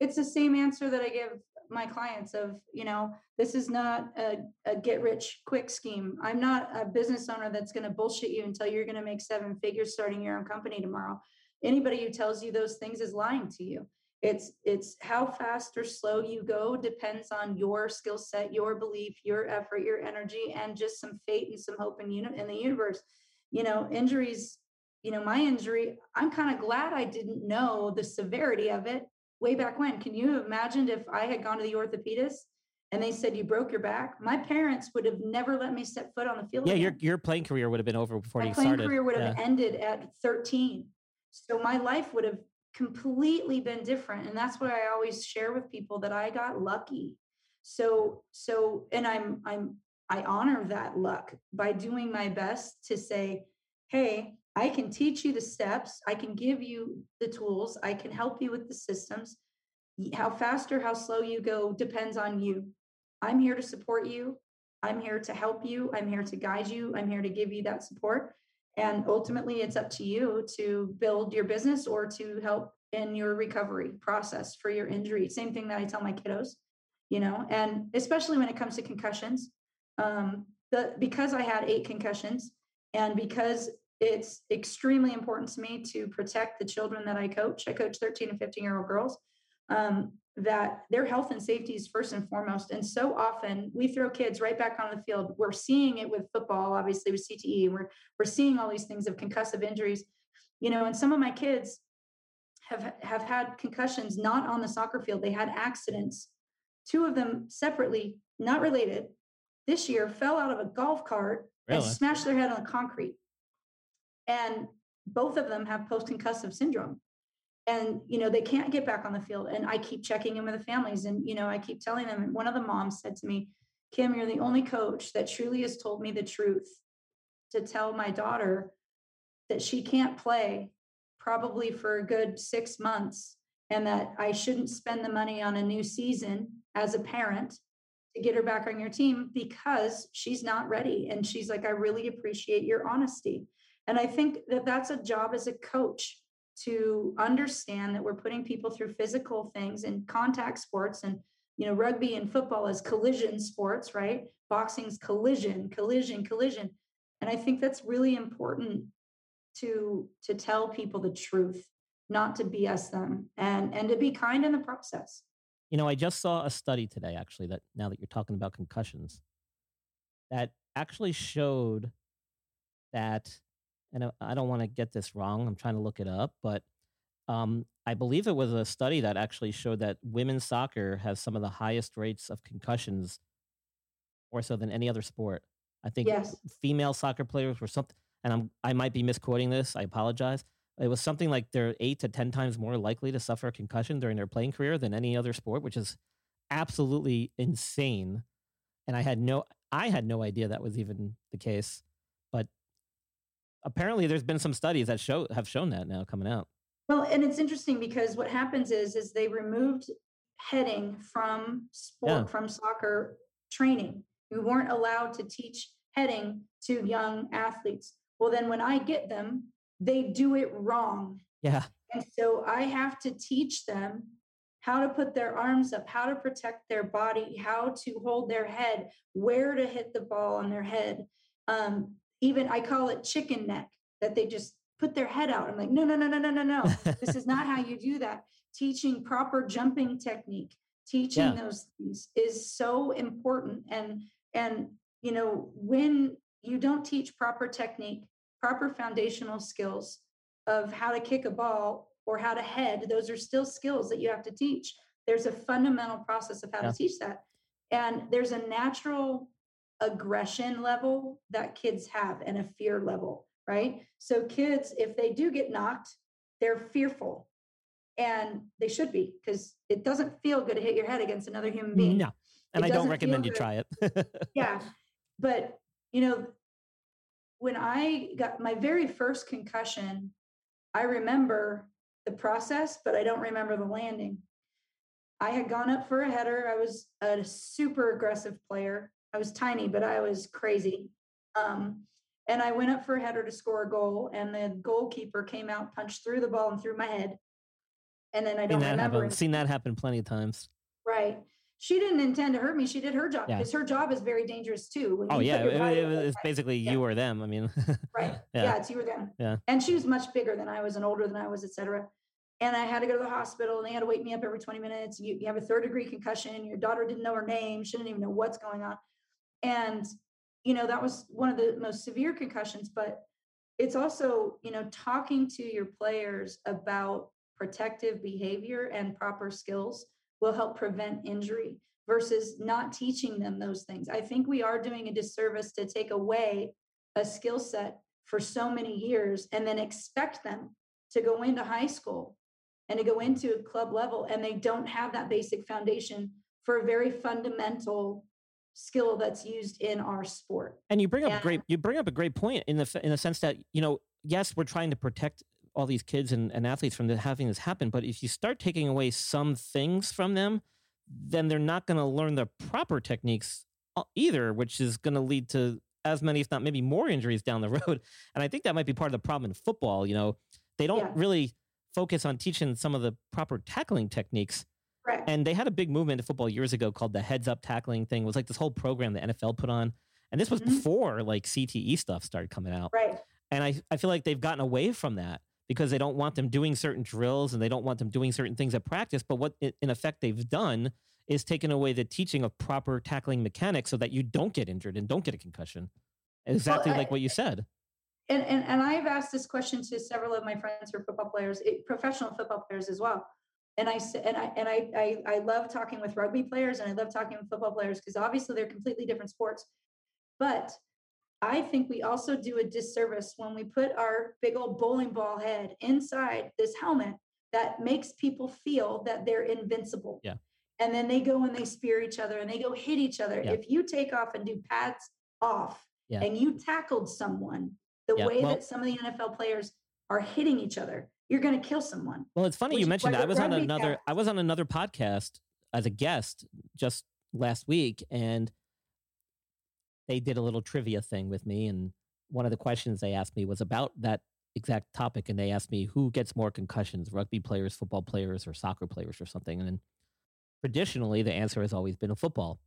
It's the same answer that I give my clients of, you know, this is not a, a get rich quick scheme. I'm not a business owner that's going to bullshit you until you're going to make seven figures starting your own company tomorrow. Anybody who tells you those things is lying to you. It's, it's how fast or slow you go depends on your skill set, your belief, your effort, your energy, and just some fate and some hope in, uni- in the universe. You know, injuries, you know, my injury, I'm kind of glad I didn't know the severity of it way back when. Can you imagine if I had gone to the orthopedist and they said, you broke your back? My parents would have never let me set foot on the field. Yeah, again. your your playing career would have been over before my you started. My playing career would have yeah. ended at thirteen. So my life would have completely been different. And that's what I always share with people, that I got lucky. So, so, and I'm, I'm, I honor that luck by doing my best to say, hey, I can teach you the steps. I can give you the tools. I can help you with the systems. How fast or how slow you go depends on you. I'm here to support you. I'm here to help you. I'm here to guide you. I'm here to give you that support. And ultimately, it's up to you to build your business or to help in your recovery process for your injury. Same thing that I tell my kiddos. you know, and especially when it comes to concussions, um, the, because I had eight concussions and because it's extremely important to me to protect the children that I coach. I coach thirteen and fifteen year old girls, um, that their health and safety is first and foremost. And so often we throw kids right back on the field. We're seeing it with football, obviously with C T E, we're, we're seeing all these things of concussive injuries, you know, and some of my kids have, have had concussions, not on the soccer field. They had accidents, two of them separately, not related, this year, fell out of a golf cart really? and smashed their head on the concrete. And both of them have post-concussive syndrome. And, you know, they can't get back on the field. And I keep checking in with the families. And, you know, I keep telling them, and one of the moms said to me, Kim, you're the only coach that truly has told me the truth to tell my daughter that she can't play probably for a good six months and that I shouldn't spend the money on a new season as a parent to get her back on your team because she's not ready. And she's like, I really appreciate your honesty. And I think that that's a job as a coach to understand that we're putting people through physical things and contact sports and, you know, rugby and football is collision sports, right? Boxing's collision, collision, collision. And I think that's really important to, to tell people the truth, not to B S them and, and to be kind in the process. You know, I just saw a study today, actually, that now that you're talking about concussions, that actually showed that, and I don't want to get this wrong, I'm trying to look it up, but um, I believe it was a study that actually showed that women's soccer has some of the highest rates of concussions more so than any other sport. I think yes. female soccer players were something, and I'm, I might be misquoting this, I apologize. It was something like they're eight to ten times more likely to suffer a concussion during their playing career than any other sport, which is absolutely insane. And I had no, I had no idea that was even the case, but apparently there's been some studies that show, have shown that now coming out. Well, and it's interesting because what happens is, is they removed heading from sport, yeah. from soccer training. We weren't allowed to teach heading to young athletes. Well, then when I get them, they do it wrong. Yeah. And so I have to teach them how to put their arms up, how to protect their body, how to hold their head, where to hit the ball on their head. Um, even I call it chicken neck, that they just put their head out. I'm like, no, no, no, no, no, no, no. This is not how you do that. Teaching proper jumping technique, teaching yeah. those things is so important. And, and, you know, when you don't teach proper technique, proper foundational skills of how to kick a ball or how to head, those are still skills that you have to teach. There's a fundamental process of how yeah. to teach that. And there's a natural aggression level that kids have and a fear level, right? So kids, if they do get knocked, they're fearful, and they should be, because it doesn't feel good to hit your head against another human being. No, and it I don't recommend you try it. yeah. But, you know, when I got my very first concussion, I remember the process, but I don't remember the landing. I had gone up for a header. I was a super aggressive player. I was tiny, but I was crazy. Um, and I went up for a header to score a goal, and the goalkeeper came out, punched through the ball and through my head. And then I don't remember. I've seen that happen plenty of times. Right. She didn't intend to hurt me. She did her job, because yeah. her job is very dangerous too. Oh yeah. It, it, it's right. basically yeah. you or them. I mean, right. Yeah. yeah. It's you or them. Yeah. And she was much bigger than I was and older than I was, et cetera. And I had to go to the hospital, and they had to wake me up every twenty minutes. You, you have a third degree concussion. Your daughter didn't know her name. She didn't even know what's going on. And, you know, that was one of the most severe concussions, but it's also, you know, talking to your players about protective behavior and proper skills will help prevent injury versus not teaching them those things. I think we are doing a disservice to take away a skill set for so many years and then expect them to go into high school and to go into a club level, and they don't have that basic foundation for a very fundamental skill that's used in our sport. And you bring up and, great you bring up a great point in the in the sense that, you know, yes, we're trying to protect all these kids and, and athletes from the, having this happen. But if you start taking away some things from them, then they're not going to learn the proper techniques either, which is going to lead to as many, if not maybe more injuries down the road. And I think that might be part of the problem in football. You know, they don't yeah. really focus on teaching some of the proper tackling techniques. Right. And they had a big movement in football years ago called the heads up tackling thing. It was like this whole program the N F L put on. And this was mm-hmm. before like C T E stuff started coming out. Right. And I, I feel like they've gotten away from that because they don't want them doing certain drills and they don't want them doing certain things at practice. But what in effect they've done is taken away the teaching of proper tackling mechanics so that you don't get injured and don't get a concussion. Exactly well, I, like what you said. And, and and I've asked this question to several of my friends who are football players, professional football players as well. And I and I and I I, I love talking with rugby players and I love talking with football players because obviously they're completely different sports. But I think we also do a disservice when we put our big old bowling ball head inside this helmet that makes people feel that they're invincible. Yeah. And then they go and they spear each other and they go hit each other. Yeah. If you take off and do pads off yeah. and you tackled someone the yeah. way well, that some of the N F L players are hitting each other, you're going to kill someone. Well, it's funny Which, you mentioned that. I was on another, I was on another podcast as a guest just last week and they did a little trivia thing with me. And one of the questions they asked me was about that exact topic. And they asked me who gets more concussions, rugby players, football players, or soccer players or something. And then traditionally, the answer has always been a football.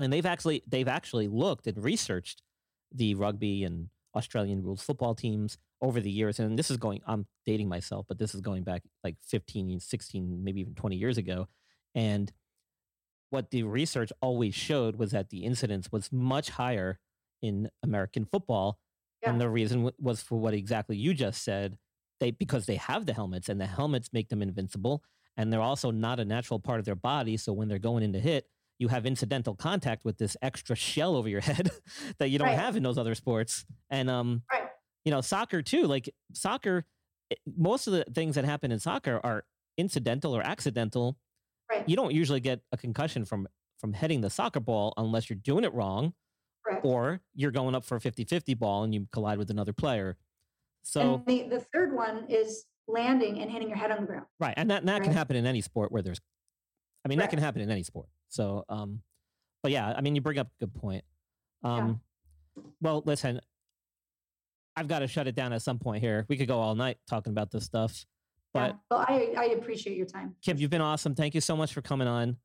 And they've actually they've actually looked and researched the rugby and Australian rules football teams over the years. And this is going, I'm dating myself, but this is going back like fifteen, sixteen, maybe even twenty years ago. And what the research always showed was that the incidence was much higher in American football. Yeah. And the reason w- was for what exactly you just said. They because they have the helmets and the helmets make them invincible. And they're also not a natural part of their body. So when they're going into hit, you have incidental contact with this extra shell over your head that you don't right. have in those other sports. And, um, right. you know, soccer too, like soccer, most of the things that happen in soccer are incidental or accidental. Right. You don't usually get a concussion from, from heading the soccer ball unless you're doing it wrong right. or you're going up for a fifty-fifty ball and you collide with another player. So and the, the third one is landing and hitting your head on the ground. Right. And that, and that right. can happen in any sport where there's, I mean, right. that can happen in any sport. So, um, but yeah, I mean, you bring up a good point. Um, yeah. Well, listen, I've got to shut it down at some point here. We could go all night talking about this stuff, but yeah. well, I, I appreciate your time. Kim, you've been awesome. Thank you so much for coming on.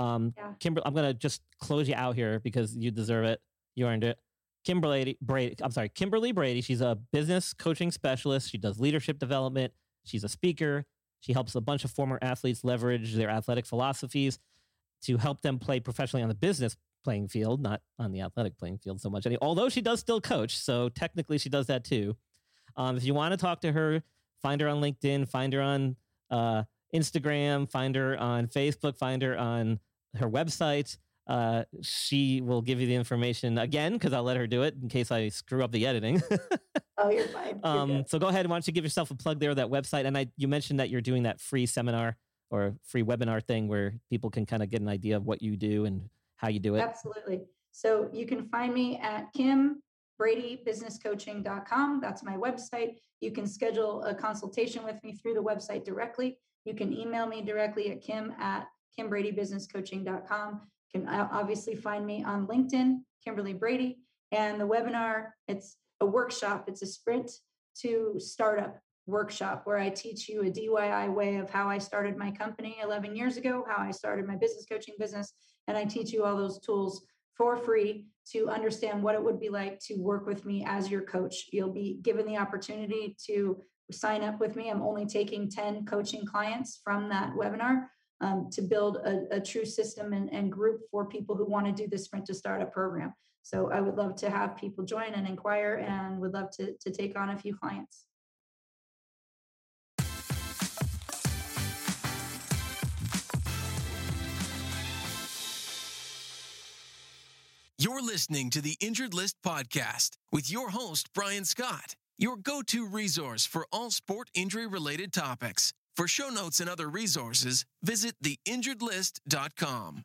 Um, yeah. Kimber, I'm going to just close you out here because you deserve it. You earned it. Kimberly Brady, I'm sorry, Kimberly Brady. She's a business coaching specialist. She does leadership development. She's a speaker. She helps a bunch of former athletes leverage their athletic philosophies to help them play professionally on the business playing field, not on the athletic playing field so much. Although she does still coach, so technically she does that too. Um, if you want to talk to her, find her on LinkedIn, find her on uh, Instagram, find her on Facebook, find her on her website. Uh, she will give you the information again, because I'll let her do it in case I screw up the editing. Oh, you're fine. You're um, so go ahead. Why don't you give yourself a plug there, that website. And I, you mentioned that you're doing that free seminar or free webinar thing where people can kind of get an idea of what you do and how you do it. Absolutely. So you can find me at kim brady business coaching dot com. That's my website. You can schedule a consultation with me through the website directly. You can email me directly at kim at kim brady business coaching dot com. Can obviously find me on LinkedIn, Kimberly Brady, and the webinar. It's a workshop. It's a sprint to startup workshop where I teach you a D I Y way of how I started my company eleven years ago, how I started my business coaching business. And I teach you all those tools for free to understand what it would be like to work with me as your coach. You'll be given the opportunity to sign up with me. I'm only taking ten coaching clients from that webinar. Um, to build a, a true system and, and group for people who want to do the Sprint to Startup program. So I would love to have people join and inquire and would love to, to take on a few clients. You're listening to the Injured List podcast with your host, Brian Scott, your go-to resource for all sport injury-related topics. For show notes and other resources, visit the injured list dot com.